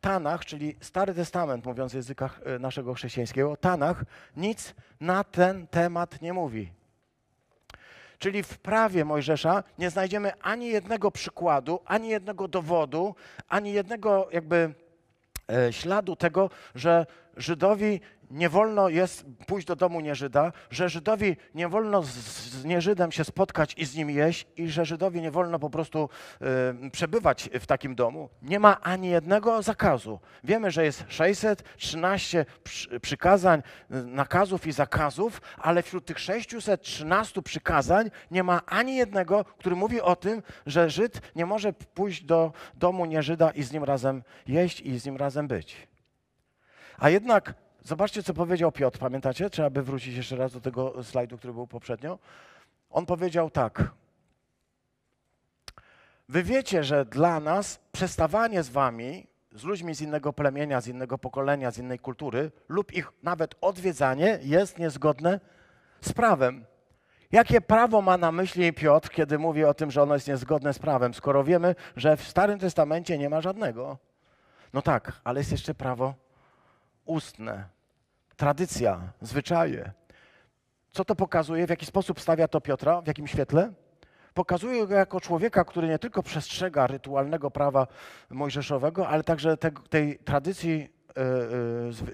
Tanach, czyli Stary Testament, mówiąc w językach naszego chrześcijańskiego, Tanach nic na ten temat nie mówi. Czyli w prawie Mojżesza nie znajdziemy ani jednego przykładu, ani jednego dowodu, ani jednego jakby śladu tego, że Żydowi nie wolno jest pójść do domu nieżyda, że Żydowi nie wolno z nieżydem się spotkać i z nim jeść i że Żydowi nie wolno po prostu przebywać w takim domu. Nie ma ani jednego zakazu. Wiemy, że jest 613 przykazań, nakazów i zakazów, ale wśród tych 613 przykazań nie ma ani jednego, który mówi o tym, że Żyd nie może pójść do domu nieżyda i z nim razem jeść i z nim razem być. A jednak zobaczcie, co powiedział Piotr, pamiętacie? Trzeba by wrócić jeszcze raz do tego slajdu, który był poprzednio. On powiedział tak. Wy wiecie, że dla nas przestawanie z wami, z ludźmi z innego plemienia, z innego pokolenia, z innej kultury lub ich nawet odwiedzanie jest niezgodne z prawem. Jakie prawo ma na myśli Piotr, kiedy mówi o tym, że ono jest niezgodne z prawem, skoro wiemy, że w Starym Testamencie nie ma żadnego? No tak, ale jest jeszcze prawo ustne, tradycja, zwyczaje. Co to pokazuje, w jaki sposób stawia to Piotra, w jakim świetle? Pokazuje go jako człowieka, który nie tylko przestrzega rytualnego prawa mojżeszowego, ale także tej tradycji,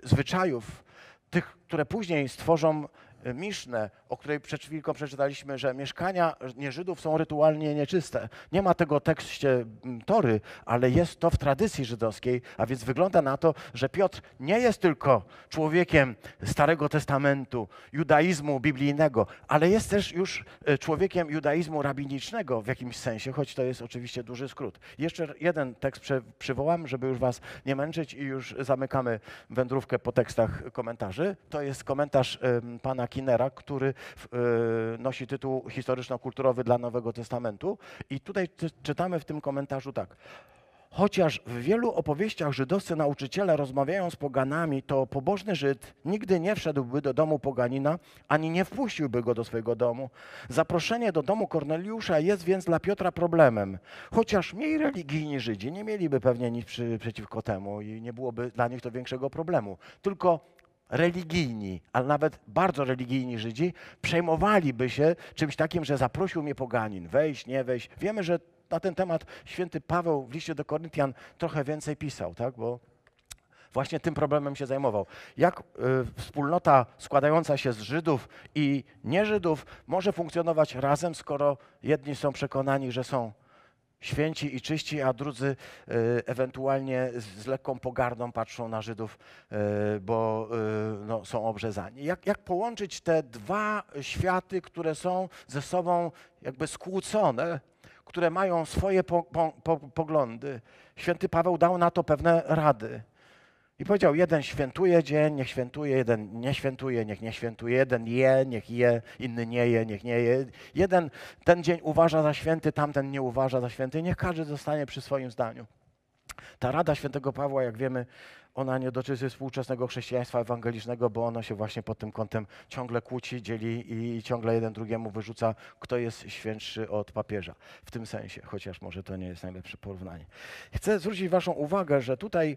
zwyczajów, tych, które później stworzą Misznę, o której przed chwilką przeczytaliśmy, że mieszkania nieżydów są rytualnie nieczyste. Nie ma tego w tekście Tory, ale jest to w tradycji żydowskiej, a więc wygląda na to, że Piotr nie jest tylko człowiekiem Starego Testamentu, judaizmu biblijnego, ale jest też już człowiekiem judaizmu rabinicznego w jakimś sensie, choć to jest oczywiście duży skrót. Jeszcze jeden tekst przywołam, żeby już was nie męczyć i już zamykamy wędrówkę po tekstach komentarzy. To jest komentarz pana Kinera, który nosi tytuł historyczno-kulturowy dla Nowego Testamentu. I tutaj czytamy w tym komentarzu tak. Chociaż w wielu opowieściach żydowscy nauczyciele rozmawiają z poganami, to pobożny Żyd nigdy nie wszedłby do domu poganina, ani nie wpuściłby go do swojego domu. Zaproszenie do domu Korneliusza jest więc dla Piotra problemem. Chociaż mniej religijni Żydzi nie mieliby pewnie nic przeciwko temu i nie byłoby dla nich to większego problemu. Tylko religijni, ale nawet bardzo religijni Żydzi przejmowaliby się czymś takim, że zaprosił mnie poganin, wejść, nie wejść. Wiemy, że na ten temat święty Paweł w liście do Koryntian trochę więcej pisał, tak? Bo właśnie tym problemem się zajmował. Jak wspólnota składająca się z Żydów i nieżydów może funkcjonować razem, skoro jedni są przekonani, że są święci i czyści, a drudzy ewentualnie z lekką pogardą patrzą na Żydów, bo no, są obrzezani. Jak połączyć te dwa światy, które są ze sobą jakby skłócone, które mają swoje poglądy? Święty Paweł dał na to pewne rady. I powiedział, jeden świętuje dzień, niech świętuje, jeden nie świętuje, niech nie świętuje, jeden je, niech je, inny nie je, niech nie je. Jeden ten dzień uważa za święty, tamten nie uważa za święty. Niech każdy zostanie przy swoim zdaniu. Ta rada świętego Pawła, jak wiemy, ona nie dotyczy współczesnego chrześcijaństwa ewangelicznego, bo ono się właśnie pod tym kątem ciągle kłóci, dzieli i ciągle jeden drugiemu wyrzuca, kto jest świętszy od papieża. W tym sensie, chociaż może to nie jest najlepsze porównanie. Chcę zwrócić waszą uwagę, że tutaj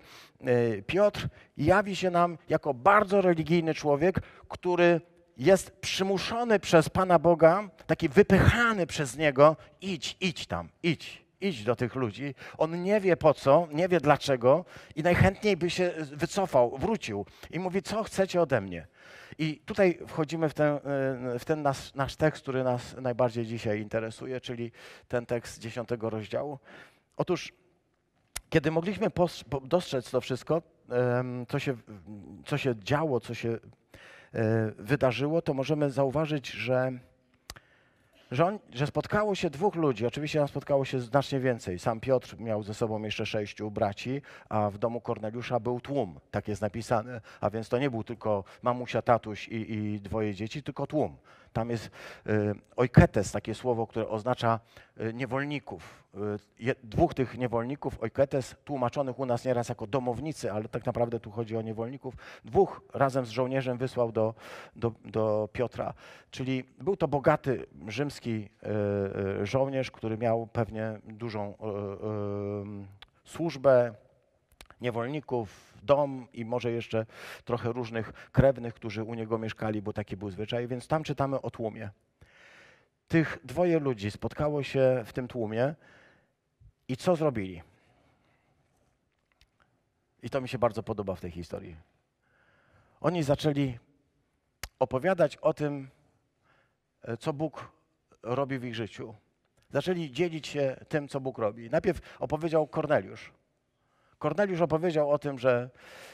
Piotr jawi się nam jako bardzo religijny człowiek, który jest przymuszony przez Pana Boga, taki wypychany przez Niego, idź tam, idź do tych ludzi. On nie wie po co, nie wie dlaczego i najchętniej by się wycofał, wrócił i mówi, co chcecie ode mnie. I tutaj wchodzimy w ten nasz tekst, który nas najbardziej dzisiaj interesuje, czyli ten tekst 10 rozdziału. Otóż, kiedy mogliśmy dostrzec to wszystko, co się działo, co się wydarzyło, to możemy zauważyć, że spotkało się dwóch ludzi. Oczywiście nam spotkało się znacznie więcej. Sam Piotr miał ze sobą jeszcze 6 braci, a w domu Korneliusza był tłum, tak jest napisane. A więc to nie był tylko mamusia, tatuś i 2 dzieci, tylko tłum. Tam jest ojketes, takie słowo, które oznacza niewolników. 2 tych niewolników, ojketes, tłumaczonych u nas nieraz jako domownicy, ale tak naprawdę tu chodzi o niewolników. 2 razem z żołnierzem wysłał do Piotra. Czyli był to bogaty rzymski żołnierz, który miał pewnie dużą służbę, niewolników, dom i może jeszcze trochę różnych krewnych, którzy u niego mieszkali, bo taki był zwyczaj, więc tam czytamy o tłumie. Tych 2 ludzi spotkało się w tym tłumie i co zrobili? I to mi się bardzo podoba w tej historii. Oni zaczęli opowiadać o tym, co Bóg robi w ich życiu. Zaczęli dzielić się tym, co Bóg robi. Najpierw opowiedział Korneliusz. Korneliusz opowiedział o tym, że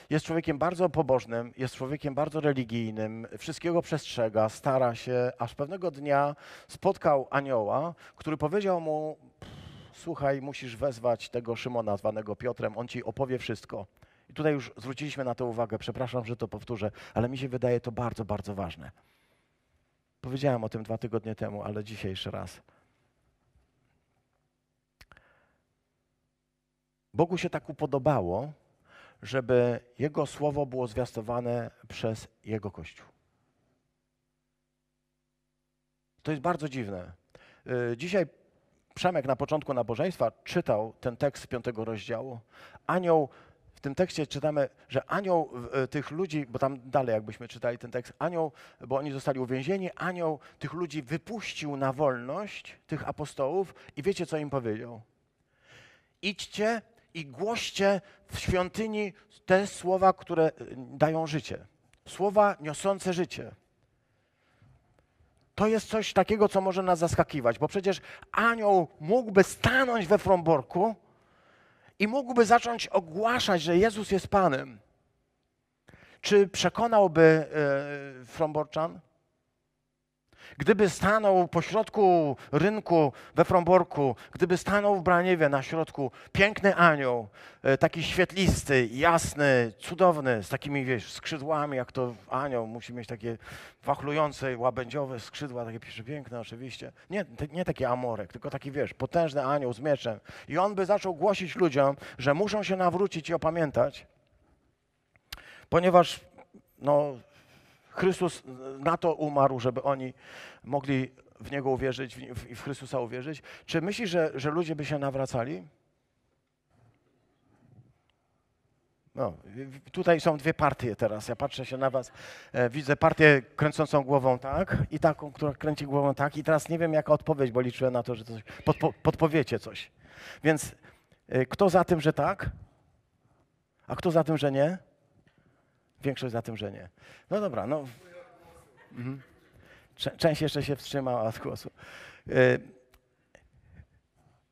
jest człowiekiem bardzo pobożnym, jest człowiekiem bardzo religijnym, wszystkiego przestrzega, stara się, aż pewnego dnia spotkał anioła, który powiedział mu: słuchaj, musisz wezwać tego Szymona, zwanego Piotrem, on ci opowie wszystko. I tutaj już zwróciliśmy na to uwagę, przepraszam, że to powtórzę, ale mi się wydaje to bardzo, bardzo ważne. Powiedziałem o tym 2 tygodnie temu, ale dzisiaj jeszcze raz. Bogu się tak upodobało, żeby Jego Słowo było zwiastowane przez Jego Kościół. To jest bardzo dziwne. Dzisiaj Przemek na początku nabożeństwa czytał ten tekst z 5 rozdziału. Anioł, w tym tekście czytamy, że anioł tych ludzi, bo tam dalej jakbyśmy czytali ten tekst, anioł, bo oni zostali uwięzieni, anioł tych ludzi wypuścił na wolność, tych apostołów, i wiecie, co im powiedział? Idźcie i głoście w świątyni te słowa, które dają życie. Słowa niosące życie. To jest coś takiego, co może nas zaskakiwać, bo przecież anioł mógłby stanąć we Fromborku i mógłby zacząć ogłaszać, że Jezus jest Panem. Czy przekonałby Fromborczan? Gdyby stanął pośrodku rynku we Fromborku, gdyby stanął w Braniewie na środku piękny anioł, taki świetlisty, jasny, cudowny, z takimi, wiesz, skrzydłami, jak to anioł musi mieć, takie wachlujące, łabędziowe skrzydła, takie przepiękne oczywiście. Nie taki amorek, tylko taki, wiesz, potężny anioł z mieczem. I on by zaczął głosić ludziom, że muszą się nawrócić i opamiętać, ponieważ, no, Chrystus na to umarł, żeby oni mogli w Niego uwierzyć, w Chrystusa uwierzyć. Czy myślisz, że ludzie by się nawracali? No, tutaj są 2 partie teraz. Ja patrzę się na was, widzę partię kręcącą głową tak i taką, która kręci głową tak, i teraz nie wiem, jaka odpowiedź, bo liczyłem na to, że coś podpowiecie coś. Więc kto za tym, że tak? A kto za tym, że nie? Większość za tym, że nie. No dobra, no. Mhm. Część jeszcze się wstrzymała od głosu.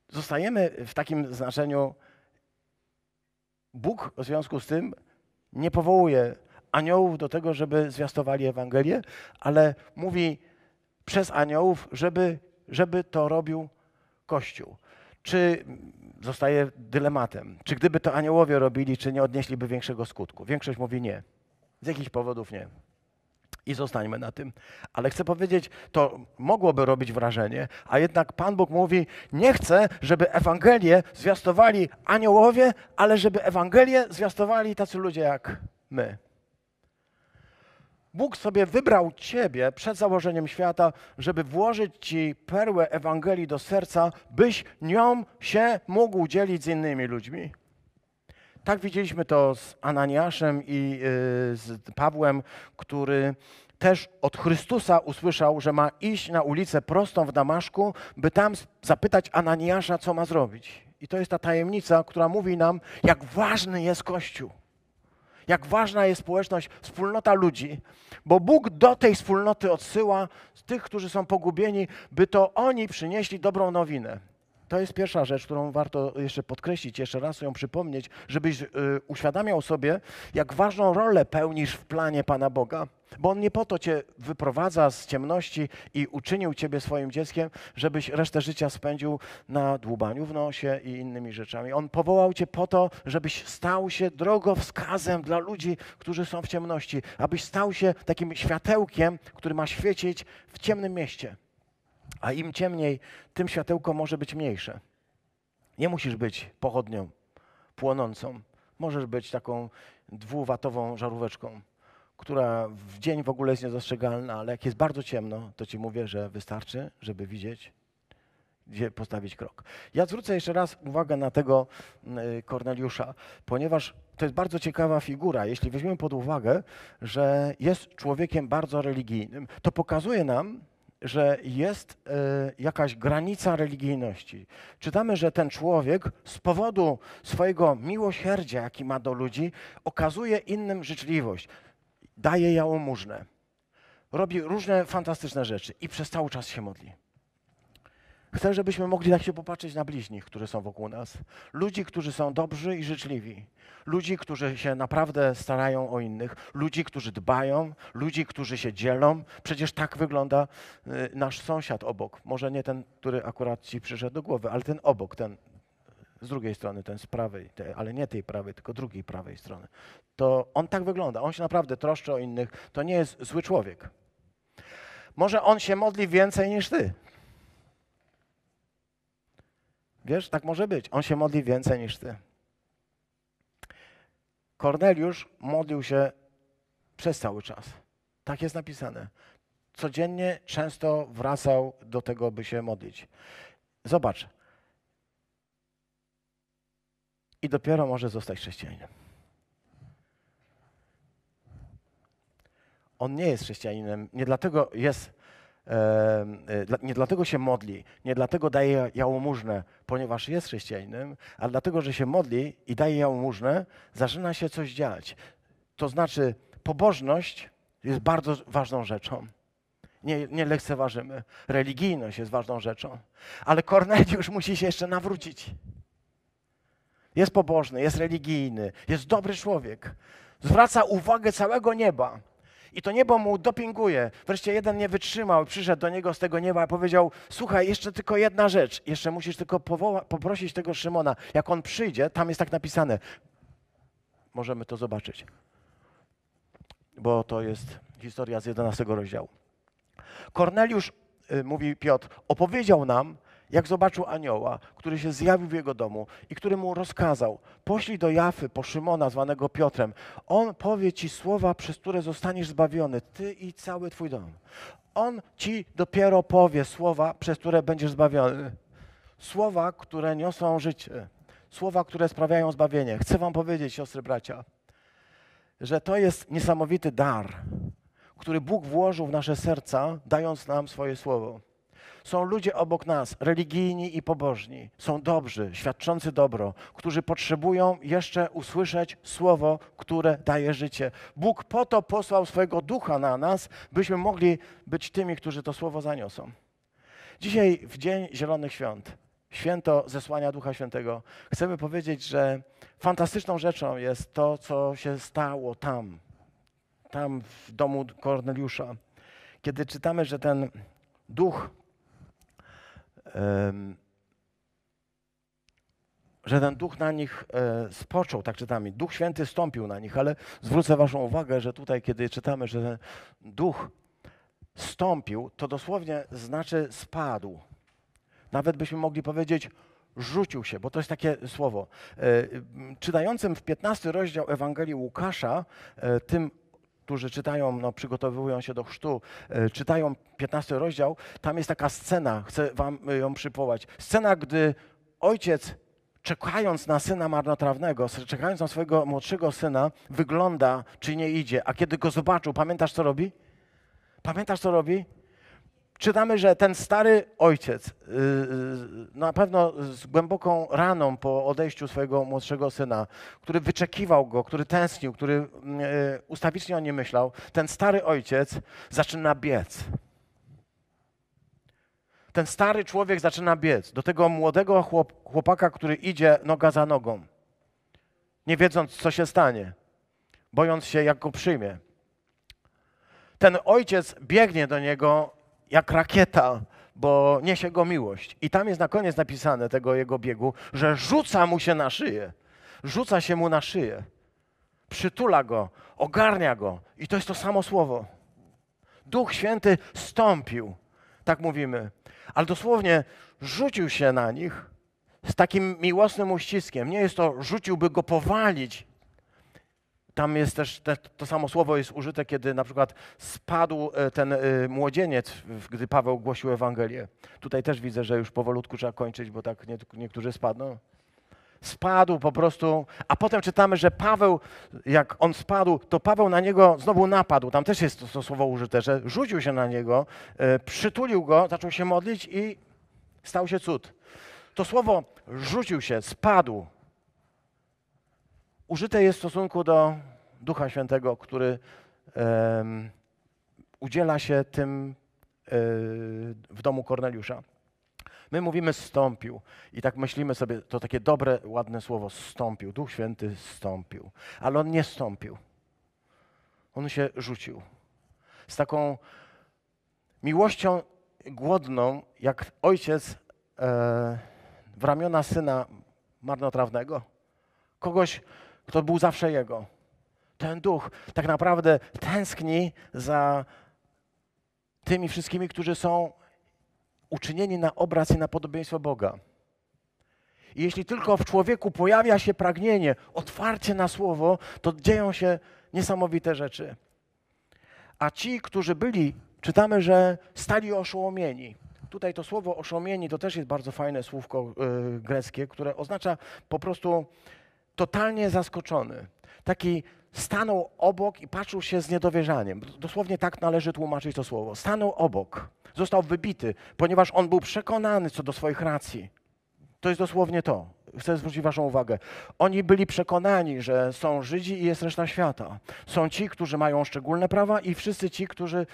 Zostajemy w takim znaczeniu. Bóg w związku z tym nie powołuje aniołów do tego, żeby zwiastowali Ewangelię, ale mówi przez aniołów, żeby to robił Kościół. Czy zostaje dylematem? Czy gdyby to aniołowie robili, czy nie odnieśliby większego skutku? Większość mówi nie. Z jakichś powodów nie. I zostańmy na tym. Ale chcę powiedzieć, to mogłoby robić wrażenie, a jednak Pan Bóg mówi, nie chcę, żeby Ewangelię zwiastowali aniołowie, ale żeby Ewangelię zwiastowali tacy ludzie jak my. Bóg sobie wybrał ciebie przed założeniem świata, żeby włożyć ci perłę Ewangelii do serca, byś nią się mógł dzielić z innymi ludźmi. Tak widzieliśmy to z Ananiaszem i z Pawłem, który też od Chrystusa usłyszał, że ma iść na ulicę prostą w Damaszku, by tam zapytać Ananiasza, co ma zrobić. I to jest ta tajemnica, która mówi nam, jak ważny jest Kościół. Jak ważna jest społeczność, wspólnota ludzi, bo Bóg do tej wspólnoty odsyła tych, którzy są pogubieni, by to oni przynieśli dobrą nowinę. To jest pierwsza rzecz, którą warto jeszcze podkreślić, jeszcze raz ją przypomnieć, żebyś uświadamiał sobie, jak ważną rolę pełnisz w planie Pana Boga, bo On nie po to cię wyprowadza z ciemności i uczynił ciebie swoim dzieckiem, żebyś resztę życia spędził na dłubaniu w nosie i innymi rzeczami. On powołał cię po to, żebyś stał się drogowskazem dla ludzi, którzy są w ciemności, abyś stał się takim światełkiem, który ma świecić w ciemnym mieście. A im ciemniej, tym światełko może być mniejsze. Nie musisz być pochodnią płonącą. Możesz być taką 2-watową żaróweczką, która w dzień w ogóle jest niedostrzegalna, ale jak jest bardzo ciemno, to ci mówię, że wystarczy, żeby widzieć, gdzie postawić krok. Ja zwrócę jeszcze raz uwagę na tego Korneliusza, ponieważ to jest bardzo ciekawa figura. Jeśli weźmiemy pod uwagę, że jest człowiekiem bardzo religijnym, to pokazuje nam, że jest jakaś granica religijności. Czytamy, że ten człowiek z powodu swojego miłosierdzia, jaki ma do ludzi, okazuje innym życzliwość. daje jałmużnę, robi różne fantastyczne rzeczy i przez cały czas się modli. Chcę, żebyśmy mogli tak się popatrzeć na bliźnich, którzy są wokół nas. Ludzi, którzy są dobrzy i życzliwi. Ludzi, którzy się naprawdę starają o innych. Ludzi, którzy dbają. Ludzi, którzy się dzielą. Przecież tak wygląda nasz sąsiad obok. Może nie ten, który akurat ci przyszedł do głowy, ale ten obok, ten z drugiej strony, ten z prawej, ale nie tej prawej, tylko drugiej prawej strony. To on tak wygląda. On się naprawdę troszczy o innych. To nie jest zły człowiek. Może on się modli więcej niż ty. Wiesz, tak może być. On się modli więcej niż ty. Korneliusz modlił się przez cały czas. Tak jest napisane. Codziennie często wracał do tego, by się modlić. Zobacz. I dopiero może zostać chrześcijaninem. On nie jest chrześcijaninem, nie dlatego jest... Nie dlatego się modli, nie dlatego daje jałmużnę, ponieważ jest chrześcijaninem, ale dlatego, że się modli i daje jałmużnę, zaczyna się coś dziać. To znaczy pobożność jest bardzo ważną rzeczą. Nie lekceważymy. Religijność jest ważną rzeczą. Ale Korneliusz musi się jeszcze nawrócić. Jest pobożny, jest religijny, jest dobry człowiek. Zwraca uwagę całego nieba. I to niebo mu dopinguje. Wreszcie jeden nie wytrzymał, przyszedł do niego z tego nieba i powiedział: słuchaj, jeszcze tylko jedna rzecz, jeszcze musisz tylko poprosić tego Szymona. Jak on przyjdzie, tam jest tak napisane. Możemy to zobaczyć, bo to jest historia z 11 rozdziału. Korneliusz, mówi Piotr, opowiedział nam, jak zobaczył anioła, który się zjawił w jego domu i który mu rozkazał: poślij do Jafy po Szymona, zwanego Piotrem. On powie ci słowa, przez które zostaniesz zbawiony, ty i cały twój dom. On ci dopiero powie słowa, przez które będziesz zbawiony. Słowa, które niosą życie. Słowa, które sprawiają zbawienie. Chcę wam powiedzieć, siostry, bracia, że to jest niesamowity dar, który Bóg włożył w nasze serca, dając nam swoje słowo. Są ludzie obok nas, religijni i pobożni, są dobrzy, świadczący dobro, którzy potrzebują jeszcze usłyszeć słowo, które daje życie. Bóg po to posłał swojego ducha na nas, byśmy mogli być tymi, którzy to słowo zaniosą. Dzisiaj, w Dzień Zielonych Świąt, święto zesłania Ducha Świętego, chcemy powiedzieć, że fantastyczną rzeczą jest to, co się stało tam w domu Korneliusza. Kiedy czytamy, że ten duch, na nich spoczął, tak czytamy. Duch Święty stąpił na nich, ale zwrócę waszą uwagę, że tutaj, kiedy czytamy, że ten duch stąpił, to dosłownie znaczy spadł. Nawet byśmy mogli powiedzieć rzucił się, bo to jest takie słowo. Czytającym w 15 rozdział Ewangelii Łukasza, tym, którzy czytają, przygotowują się do chrztu, czytają 15 rozdział, tam jest taka scena, chcę wam ją przywołać. Scena, gdy ojciec, czekając na syna marnotrawnego, czekając na swojego młodszego syna, wygląda, czy nie idzie, a kiedy go zobaczył, pamiętasz, co robi? Pamiętasz, co robi? Czytamy, że ten stary ojciec, na pewno z głęboką raną po odejściu swojego młodszego syna, który wyczekiwał go, który tęsknił, który ustawicznie o nim myślał, ten stary ojciec zaczyna biec. Ten stary człowiek zaczyna biec do tego młodego chłopaka, który idzie noga za nogą, nie wiedząc, co się stanie, bojąc się, jak go przyjmie. Ten ojciec biegnie do niego jak rakieta, bo niesie go miłość. I tam jest na koniec napisane tego jego biegu, że rzuca mu się na szyję. Rzuca się mu na szyję. Przytula go, ogarnia go. I to jest to samo słowo. Duch Święty stąpił, tak mówimy. Ale dosłownie rzucił się na nich z takim miłosnym uściskiem. Nie jest to rzuciłby go powalić. Tam jest też to samo słowo jest użyte, kiedy na przykład spadł ten młodzieniec, gdy Paweł głosił Ewangelię. Tutaj też widzę, że już powolutku trzeba kończyć, bo tak niektórzy spadną. Spadł po prostu, a potem czytamy, że Paweł, jak on spadł, to Paweł na niego znowu napadł. Tam też jest to słowo użyte, że rzucił się na niego, przytulił go, zaczął się modlić i stał się cud. To słowo rzucił się, spadł, użyte jest w stosunku do Ducha Świętego, który udziela się tym w domu Korneliusza. My mówimy zstąpił i tak myślimy sobie, to takie dobre, ładne słowo, zstąpił, Duch Święty zstąpił, ale on nie zstąpił. On się rzucił. Z taką miłością głodną, jak ojciec w ramiona syna marnotrawnego, kogoś, kto był zawsze jego. Ten duch tak naprawdę tęskni za tymi wszystkimi, którzy są uczynieni na obraz i na podobieństwo Boga. I jeśli tylko w człowieku pojawia się pragnienie, otwarcie na słowo, to dzieją się niesamowite rzeczy. A ci, którzy byli, czytamy, że stali oszołomieni. Tutaj to słowo oszołomieni to też jest bardzo fajne słówko greckie, które oznacza po prostu totalnie zaskoczony. Taki stanął obok i patrzył się z niedowierzaniem. Dosłownie tak należy tłumaczyć to słowo. Stanął obok, został wybity, ponieważ on był przekonany co do swoich racji. To jest dosłownie to. Chcę zwrócić waszą uwagę. Oni byli przekonani, że są Żydzi i jest reszta świata. Są ci, którzy mają szczególne prawa i wszyscy ci, którzy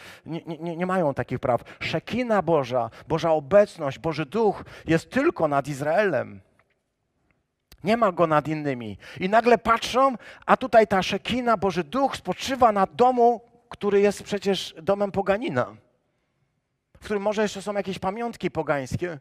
nie mają takich praw. Szekina Boża, Boża obecność, Boży Duch jest tylko nad Izraelem. Nie ma go nad innymi. I nagle patrzą, a tutaj ta szekina, Boży Duch spoczywa na domu, który jest przecież domem poganina, w którym może jeszcze są jakieś pamiątki pogańskie.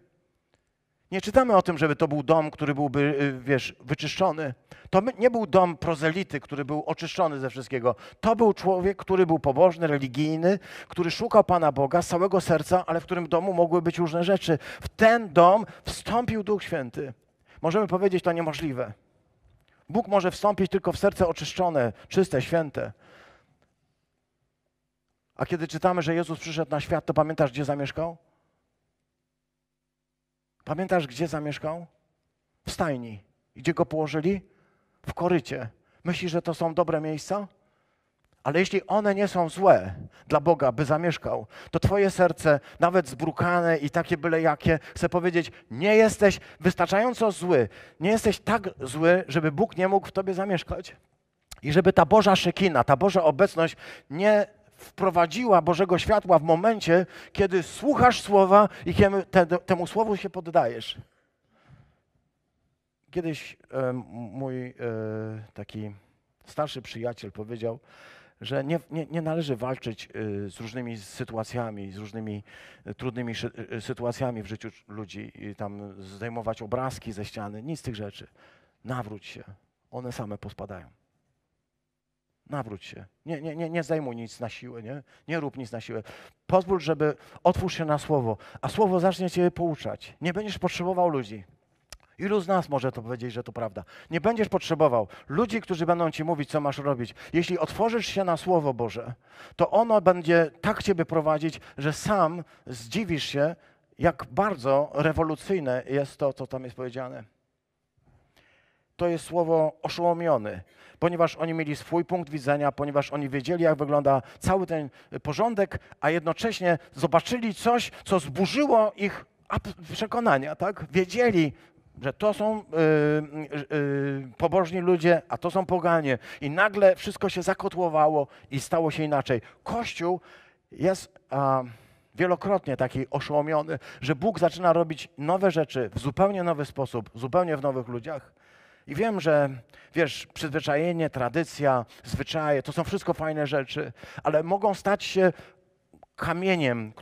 Nie czytamy o tym, żeby to był dom, który byłby, wiesz, wyczyszczony. To nie był dom prozelity, który był oczyszczony ze wszystkiego. To był człowiek, który był pobożny, religijny, który szukał Pana Boga z całego serca, ale w którym domu mogły być różne rzeczy. W ten dom wstąpił Duch Święty. Możemy powiedzieć, to niemożliwe. Bóg może wstąpić tylko w serce oczyszczone, czyste, święte. A kiedy czytamy, że Jezus przyszedł na świat, to pamiętasz, gdzie zamieszkał? Pamiętasz, gdzie zamieszkał? W stajni. Gdzie go położyli? W korycie. Myślisz, że to są dobre miejsca? Ale jeśli one nie są złe dla Boga, by zamieszkał, to twoje serce, nawet zbrukane i takie byle jakie, chcę powiedzieć, nie jesteś wystarczająco zły. Nie jesteś tak zły, żeby Bóg nie mógł w tobie zamieszkać. I żeby ta Boża szekina, ta Boża obecność nie wprowadziła Bożego światła w momencie, kiedy słuchasz słowa i temu słowu się poddajesz. Kiedyś mój taki starszy przyjaciel powiedział, że nie należy walczyć z różnymi sytuacjami, z różnymi trudnymi sytuacjami w życiu ludzi i tam zdejmować obrazki ze ściany, nic z tych rzeczy. Nawróć się, one same pospadają. Nawróć się. Nie zdejmuj nic na siłę, nie? Nie rób nic na siłę. Pozwól, żeby otwórz się na słowo, a słowo zacznie cię pouczać. Nie będziesz potrzebował ludzi. Ilu z nas może to powiedzieć, że to prawda? Nie będziesz potrzebował ludzi, którzy będą ci mówić, co masz robić. Jeśli otworzysz się na Słowo Boże, to ono będzie tak ciebie prowadzić, że sam zdziwisz się, jak bardzo rewolucyjne jest to, co tam jest powiedziane. To jest słowo oszołomiony, ponieważ oni mieli swój punkt widzenia, ponieważ oni wiedzieli, jak wygląda cały ten porządek, a jednocześnie zobaczyli coś, co zburzyło ich przekonania, tak? Wiedzieli, że to są pobożni ludzie, a to są poganie. I nagle wszystko się zakotłowało i stało się inaczej. Kościół jest wielokrotnie taki oszołomiony, że Bóg zaczyna robić nowe rzeczy w zupełnie nowy sposób, zupełnie w nowych ludziach. I wiem, że wiesz, przyzwyczajenie, tradycja, zwyczaje, to są wszystko fajne rzeczy, ale mogą stać się kamieniem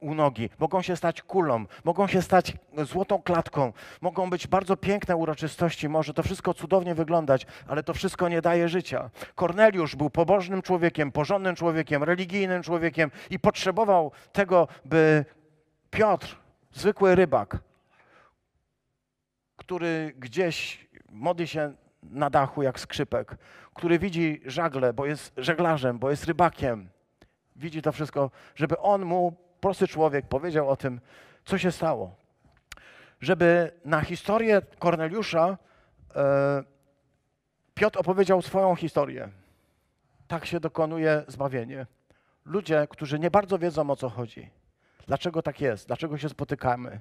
u nogi, mogą się stać kulą, mogą się stać złotą klatką, mogą być bardzo piękne uroczystości, może to wszystko cudownie wyglądać, ale to wszystko nie daje życia. Korneliusz był pobożnym człowiekiem, porządnym człowiekiem, religijnym człowiekiem i potrzebował tego, by Piotr, zwykły rybak, który gdzieś modli się na dachu jak skrzypek, który widzi żagle, bo jest żeglarzem, bo jest rybakiem, widzi to wszystko, żeby on mu, prosty człowiek, powiedział o tym, co się stało. Żeby na historię Korneliusza Piotr opowiedział swoją historię. Tak się dokonuje zbawienie. Ludzie, którzy nie bardzo wiedzą, o co chodzi. Dlaczego tak jest? Dlaczego się spotykamy?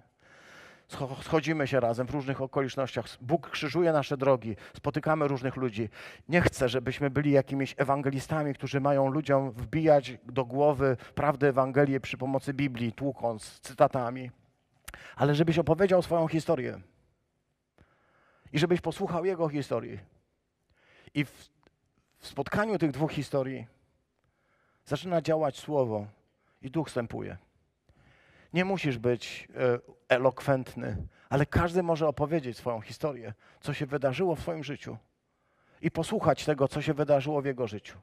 Schodzimy się razem w różnych okolicznościach. Bóg krzyżuje nasze drogi, spotykamy różnych ludzi. Nie chcę, żebyśmy byli jakimiś ewangelistami, którzy mają ludziom wbijać do głowy prawdę Ewangelii przy pomocy Biblii, tłukąc cytatami, ale żebyś opowiedział swoją historię i żebyś posłuchał jego historii. I w spotkaniu tych dwóch historii zaczyna działać słowo i duch wstępuje. Nie musisz być elokwentny, ale każdy może opowiedzieć swoją historię, co się wydarzyło w swoim życiu i posłuchać tego, co się wydarzyło w jego życiu.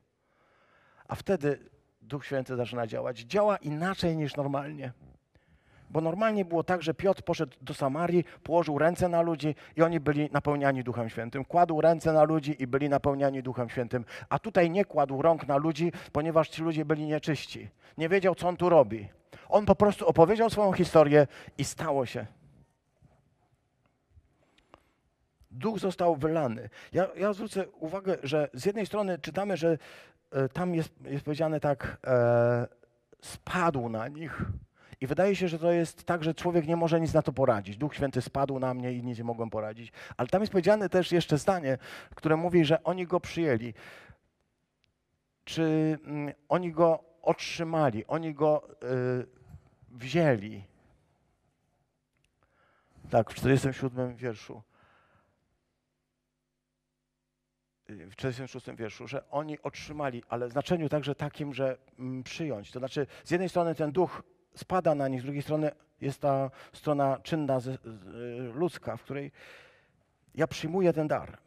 A wtedy Duch Święty zaczyna działać. Działa inaczej niż normalnie, bo normalnie było tak, że Piotr poszedł do Samarii, położył ręce na ludzi i oni byli napełniani Duchem Świętym. Kładł ręce na ludzi i byli napełniani Duchem Świętym. A tutaj nie kładł rąk na ludzi, ponieważ ci ludzie byli nieczyści. Nie wiedział, co on tu robi. On po prostu opowiedział swoją historię i stało się. Duch został wylany. Ja zwrócę uwagę, że z jednej strony czytamy, że tam jest powiedziane tak, spadł na nich. I wydaje się, że to jest tak, że człowiek nie może nic na to poradzić. Duch Święty spadł na mnie i nic nie mogłem poradzić. Ale tam jest powiedziane też jeszcze zdanie, które mówi, że oni go przyjęli. Czy oni go otrzymali, oni go wzięli. Tak, w 47 wierszu. W 46 wierszu, że oni otrzymali, ale w znaczeniu także takim, że przyjąć. To znaczy, z jednej strony ten duch spada na nich, z drugiej strony jest ta strona czynna, ludzka, w której ja przyjmuję ten dar.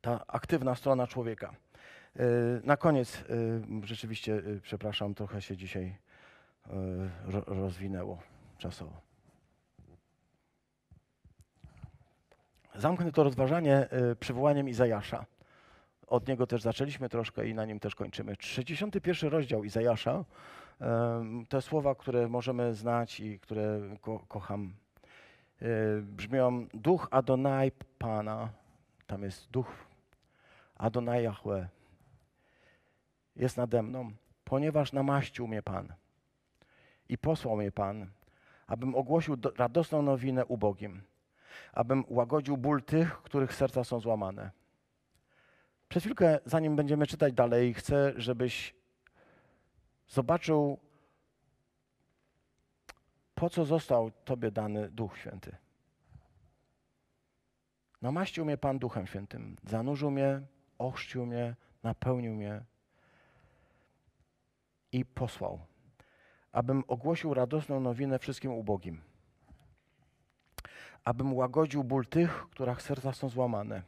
Ta aktywna strona człowieka. Na koniec, rzeczywiście, przepraszam, trochę się dzisiaj rozwinęło czasowo. Zamknę to rozważanie przywołaniem Izajasza. Od niego też zaczęliśmy troszkę i na nim też kończymy. 61 rozdział Izajasza. Te słowa, które możemy znać i które kocham, brzmią: Duch Adonai Pana, tam jest Duch Adonai Jahwe, jest nade mną, ponieważ namaścił mnie Pan i posłał mnie Pan, abym ogłosił radosną nowinę ubogim, abym łagodził ból tych, których serca są złamane. Przez chwilkę, zanim będziemy czytać dalej, chcę, żebyś zobaczył, po co został tobie dany Duch Święty. Namaścił mnie Pan Duchem Świętym, zanurzył mnie, ochrzcił mnie, napełnił mnie i posłał, abym ogłosił radosną nowinę wszystkim ubogim, abym łagodził ból tych, których serca są złamane,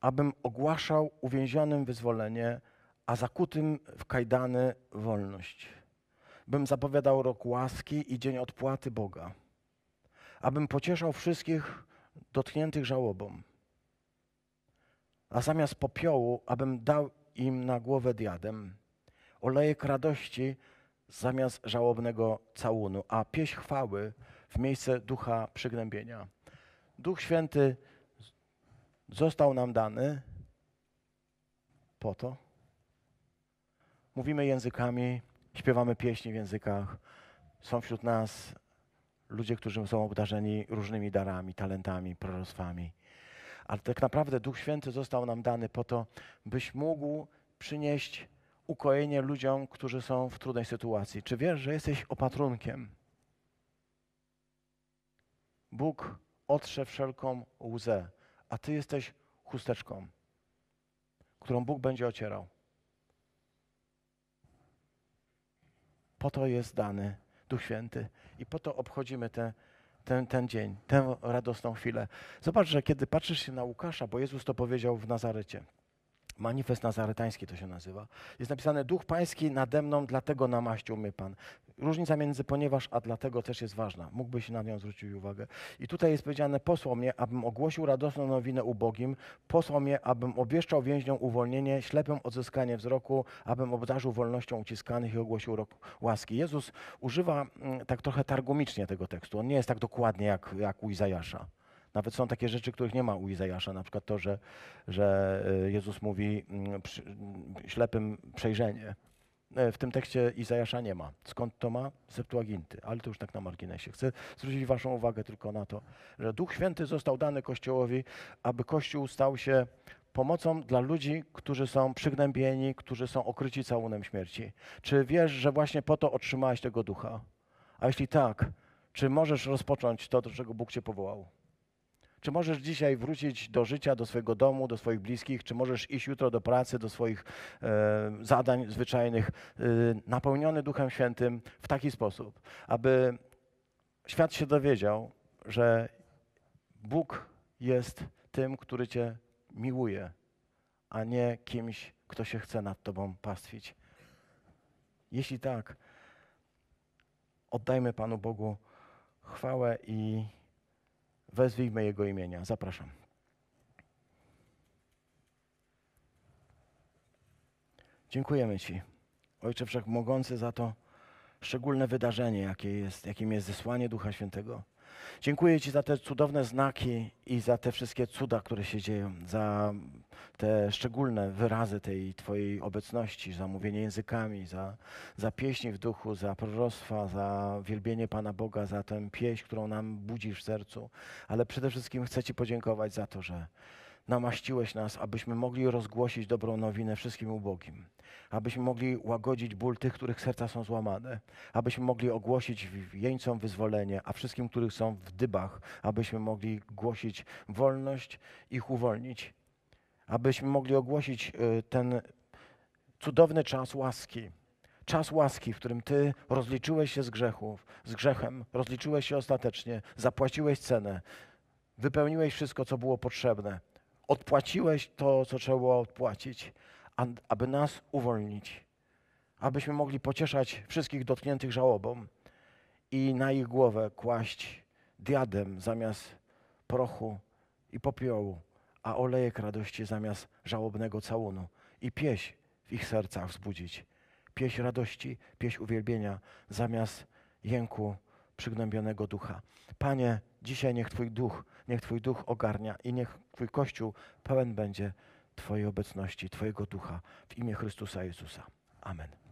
abym ogłaszał uwięzionym wyzwolenie, a zakutym w kajdany wolność. Bym zapowiadał rok łaski i dzień odpłaty Boga. Abym pocieszał wszystkich dotkniętych żałobą. A zamiast popiołu, abym dał im na głowę diadem. Olejek radości zamiast żałobnego całunu. A pieśń chwały w miejsce ducha przygnębienia. Duch Święty został nam dany po to. Mówimy językami, śpiewamy pieśni w językach. Są wśród nas ludzie, którzy są obdarzeni różnymi darami, talentami, proroctwami. Ale tak naprawdę Duch Święty został nam dany po to, byś mógł przynieść ukojenie ludziom, którzy są w trudnej sytuacji. Czy wiesz, że jesteś opatrunkiem? Bóg otrze wszelką łzę, a ty jesteś chusteczką, którą Bóg będzie ocierał. Po to jest dany Duch Święty i po to obchodzimy ten dzień, tę radosną chwilę. Zobacz, że kiedy patrzysz się na Łukasza, bo Jezus to powiedział w Nazarecie, manifest nazaretański to się nazywa, jest napisane: Duch Pański nade mną, dlatego namaścił mnie Pan. Różnica między ponieważ a dlatego też jest ważna. Mógłbyś na nią zwrócić uwagę. I tutaj jest powiedziane: posłał mnie, abym ogłosił radosną nowinę ubogim, posłał mnie, abym obwieszczał więźniom uwolnienie, ślepym odzyskanie wzroku, abym obdarzył wolnością uciskanych i ogłosił rok łaski. Jezus używa tak trochę targumicznie tego tekstu. On nie jest tak dokładnie jak u Izajasza. Nawet są takie rzeczy, których nie ma u Izajasza, na przykład to, że Jezus mówi ślepym przejrzenie. w tym tekście Izajasza nie ma. Skąd to ma? Septuaginty, ale to już tak na marginesie. Chcę zwrócić waszą uwagę tylko na to, że Duch Święty został dany Kościołowi, aby Kościół stał się pomocą dla ludzi, którzy są przygnębieni, którzy są okryci całunem śmierci. Czy wiesz, że właśnie po to otrzymałeś tego Ducha? A jeśli tak, czy możesz rozpocząć to, do czego Bóg cię powołał? Czy możesz dzisiaj wrócić do życia, do swojego domu, do swoich bliskich? Czy możesz iść jutro do pracy, do swoich zadań zwyczajnych, napełniony Duchem Świętym w taki sposób, aby świat się dowiedział, że Bóg jest tym, który cię miłuje, a nie kimś, kto się chce nad tobą pastwić. Jeśli tak, oddajmy Panu Bogu chwałę i wezwijmy Jego imienia. Zapraszam. Dziękujemy Ci, Ojcze Wszechmogący, za to szczególne wydarzenie, jakim jest zesłanie Ducha Świętego. Dziękuję Ci za te cudowne znaki i za te wszystkie cuda, które się dzieją, za te szczególne wyrazy tej Twojej obecności, za mówienie językami, za pieśni w duchu, za proroctwa, za wielbienie Pana Boga, za tę pieśń, którą nam budzisz w sercu. Ale przede wszystkim chcę Ci podziękować za to, że namaściłeś nas, abyśmy mogli rozgłosić dobrą nowinę wszystkim ubogim, abyśmy mogli łagodzić ból tych, których serca są złamane, abyśmy mogli ogłosić jeńcom wyzwolenie, a wszystkim, których są w dybach, abyśmy mogli głosić wolność, ich uwolnić, abyśmy mogli ogłosić ten cudowny czas łaski, w którym Ty rozliczyłeś się z grzechem, rozliczyłeś się ostatecznie, zapłaciłeś cenę, wypełniłeś wszystko, co było potrzebne. Odpłaciłeś to, co trzeba było odpłacić, aby nas uwolnić, abyśmy mogli pocieszać wszystkich dotkniętych żałobą i na ich głowę kłaść diadem zamiast prochu i popiołu, a olejek radości zamiast żałobnego całunu i pieśń w ich sercach wzbudzić. Pieśń radości, pieśń uwielbienia zamiast jęku przygnębionego ducha. Panie, dzisiaj niech Twój duch ogarnia i niech Twój Kościół pełen będzie Twojej obecności, Twojego ducha w imię Chrystusa Jezusa. Amen.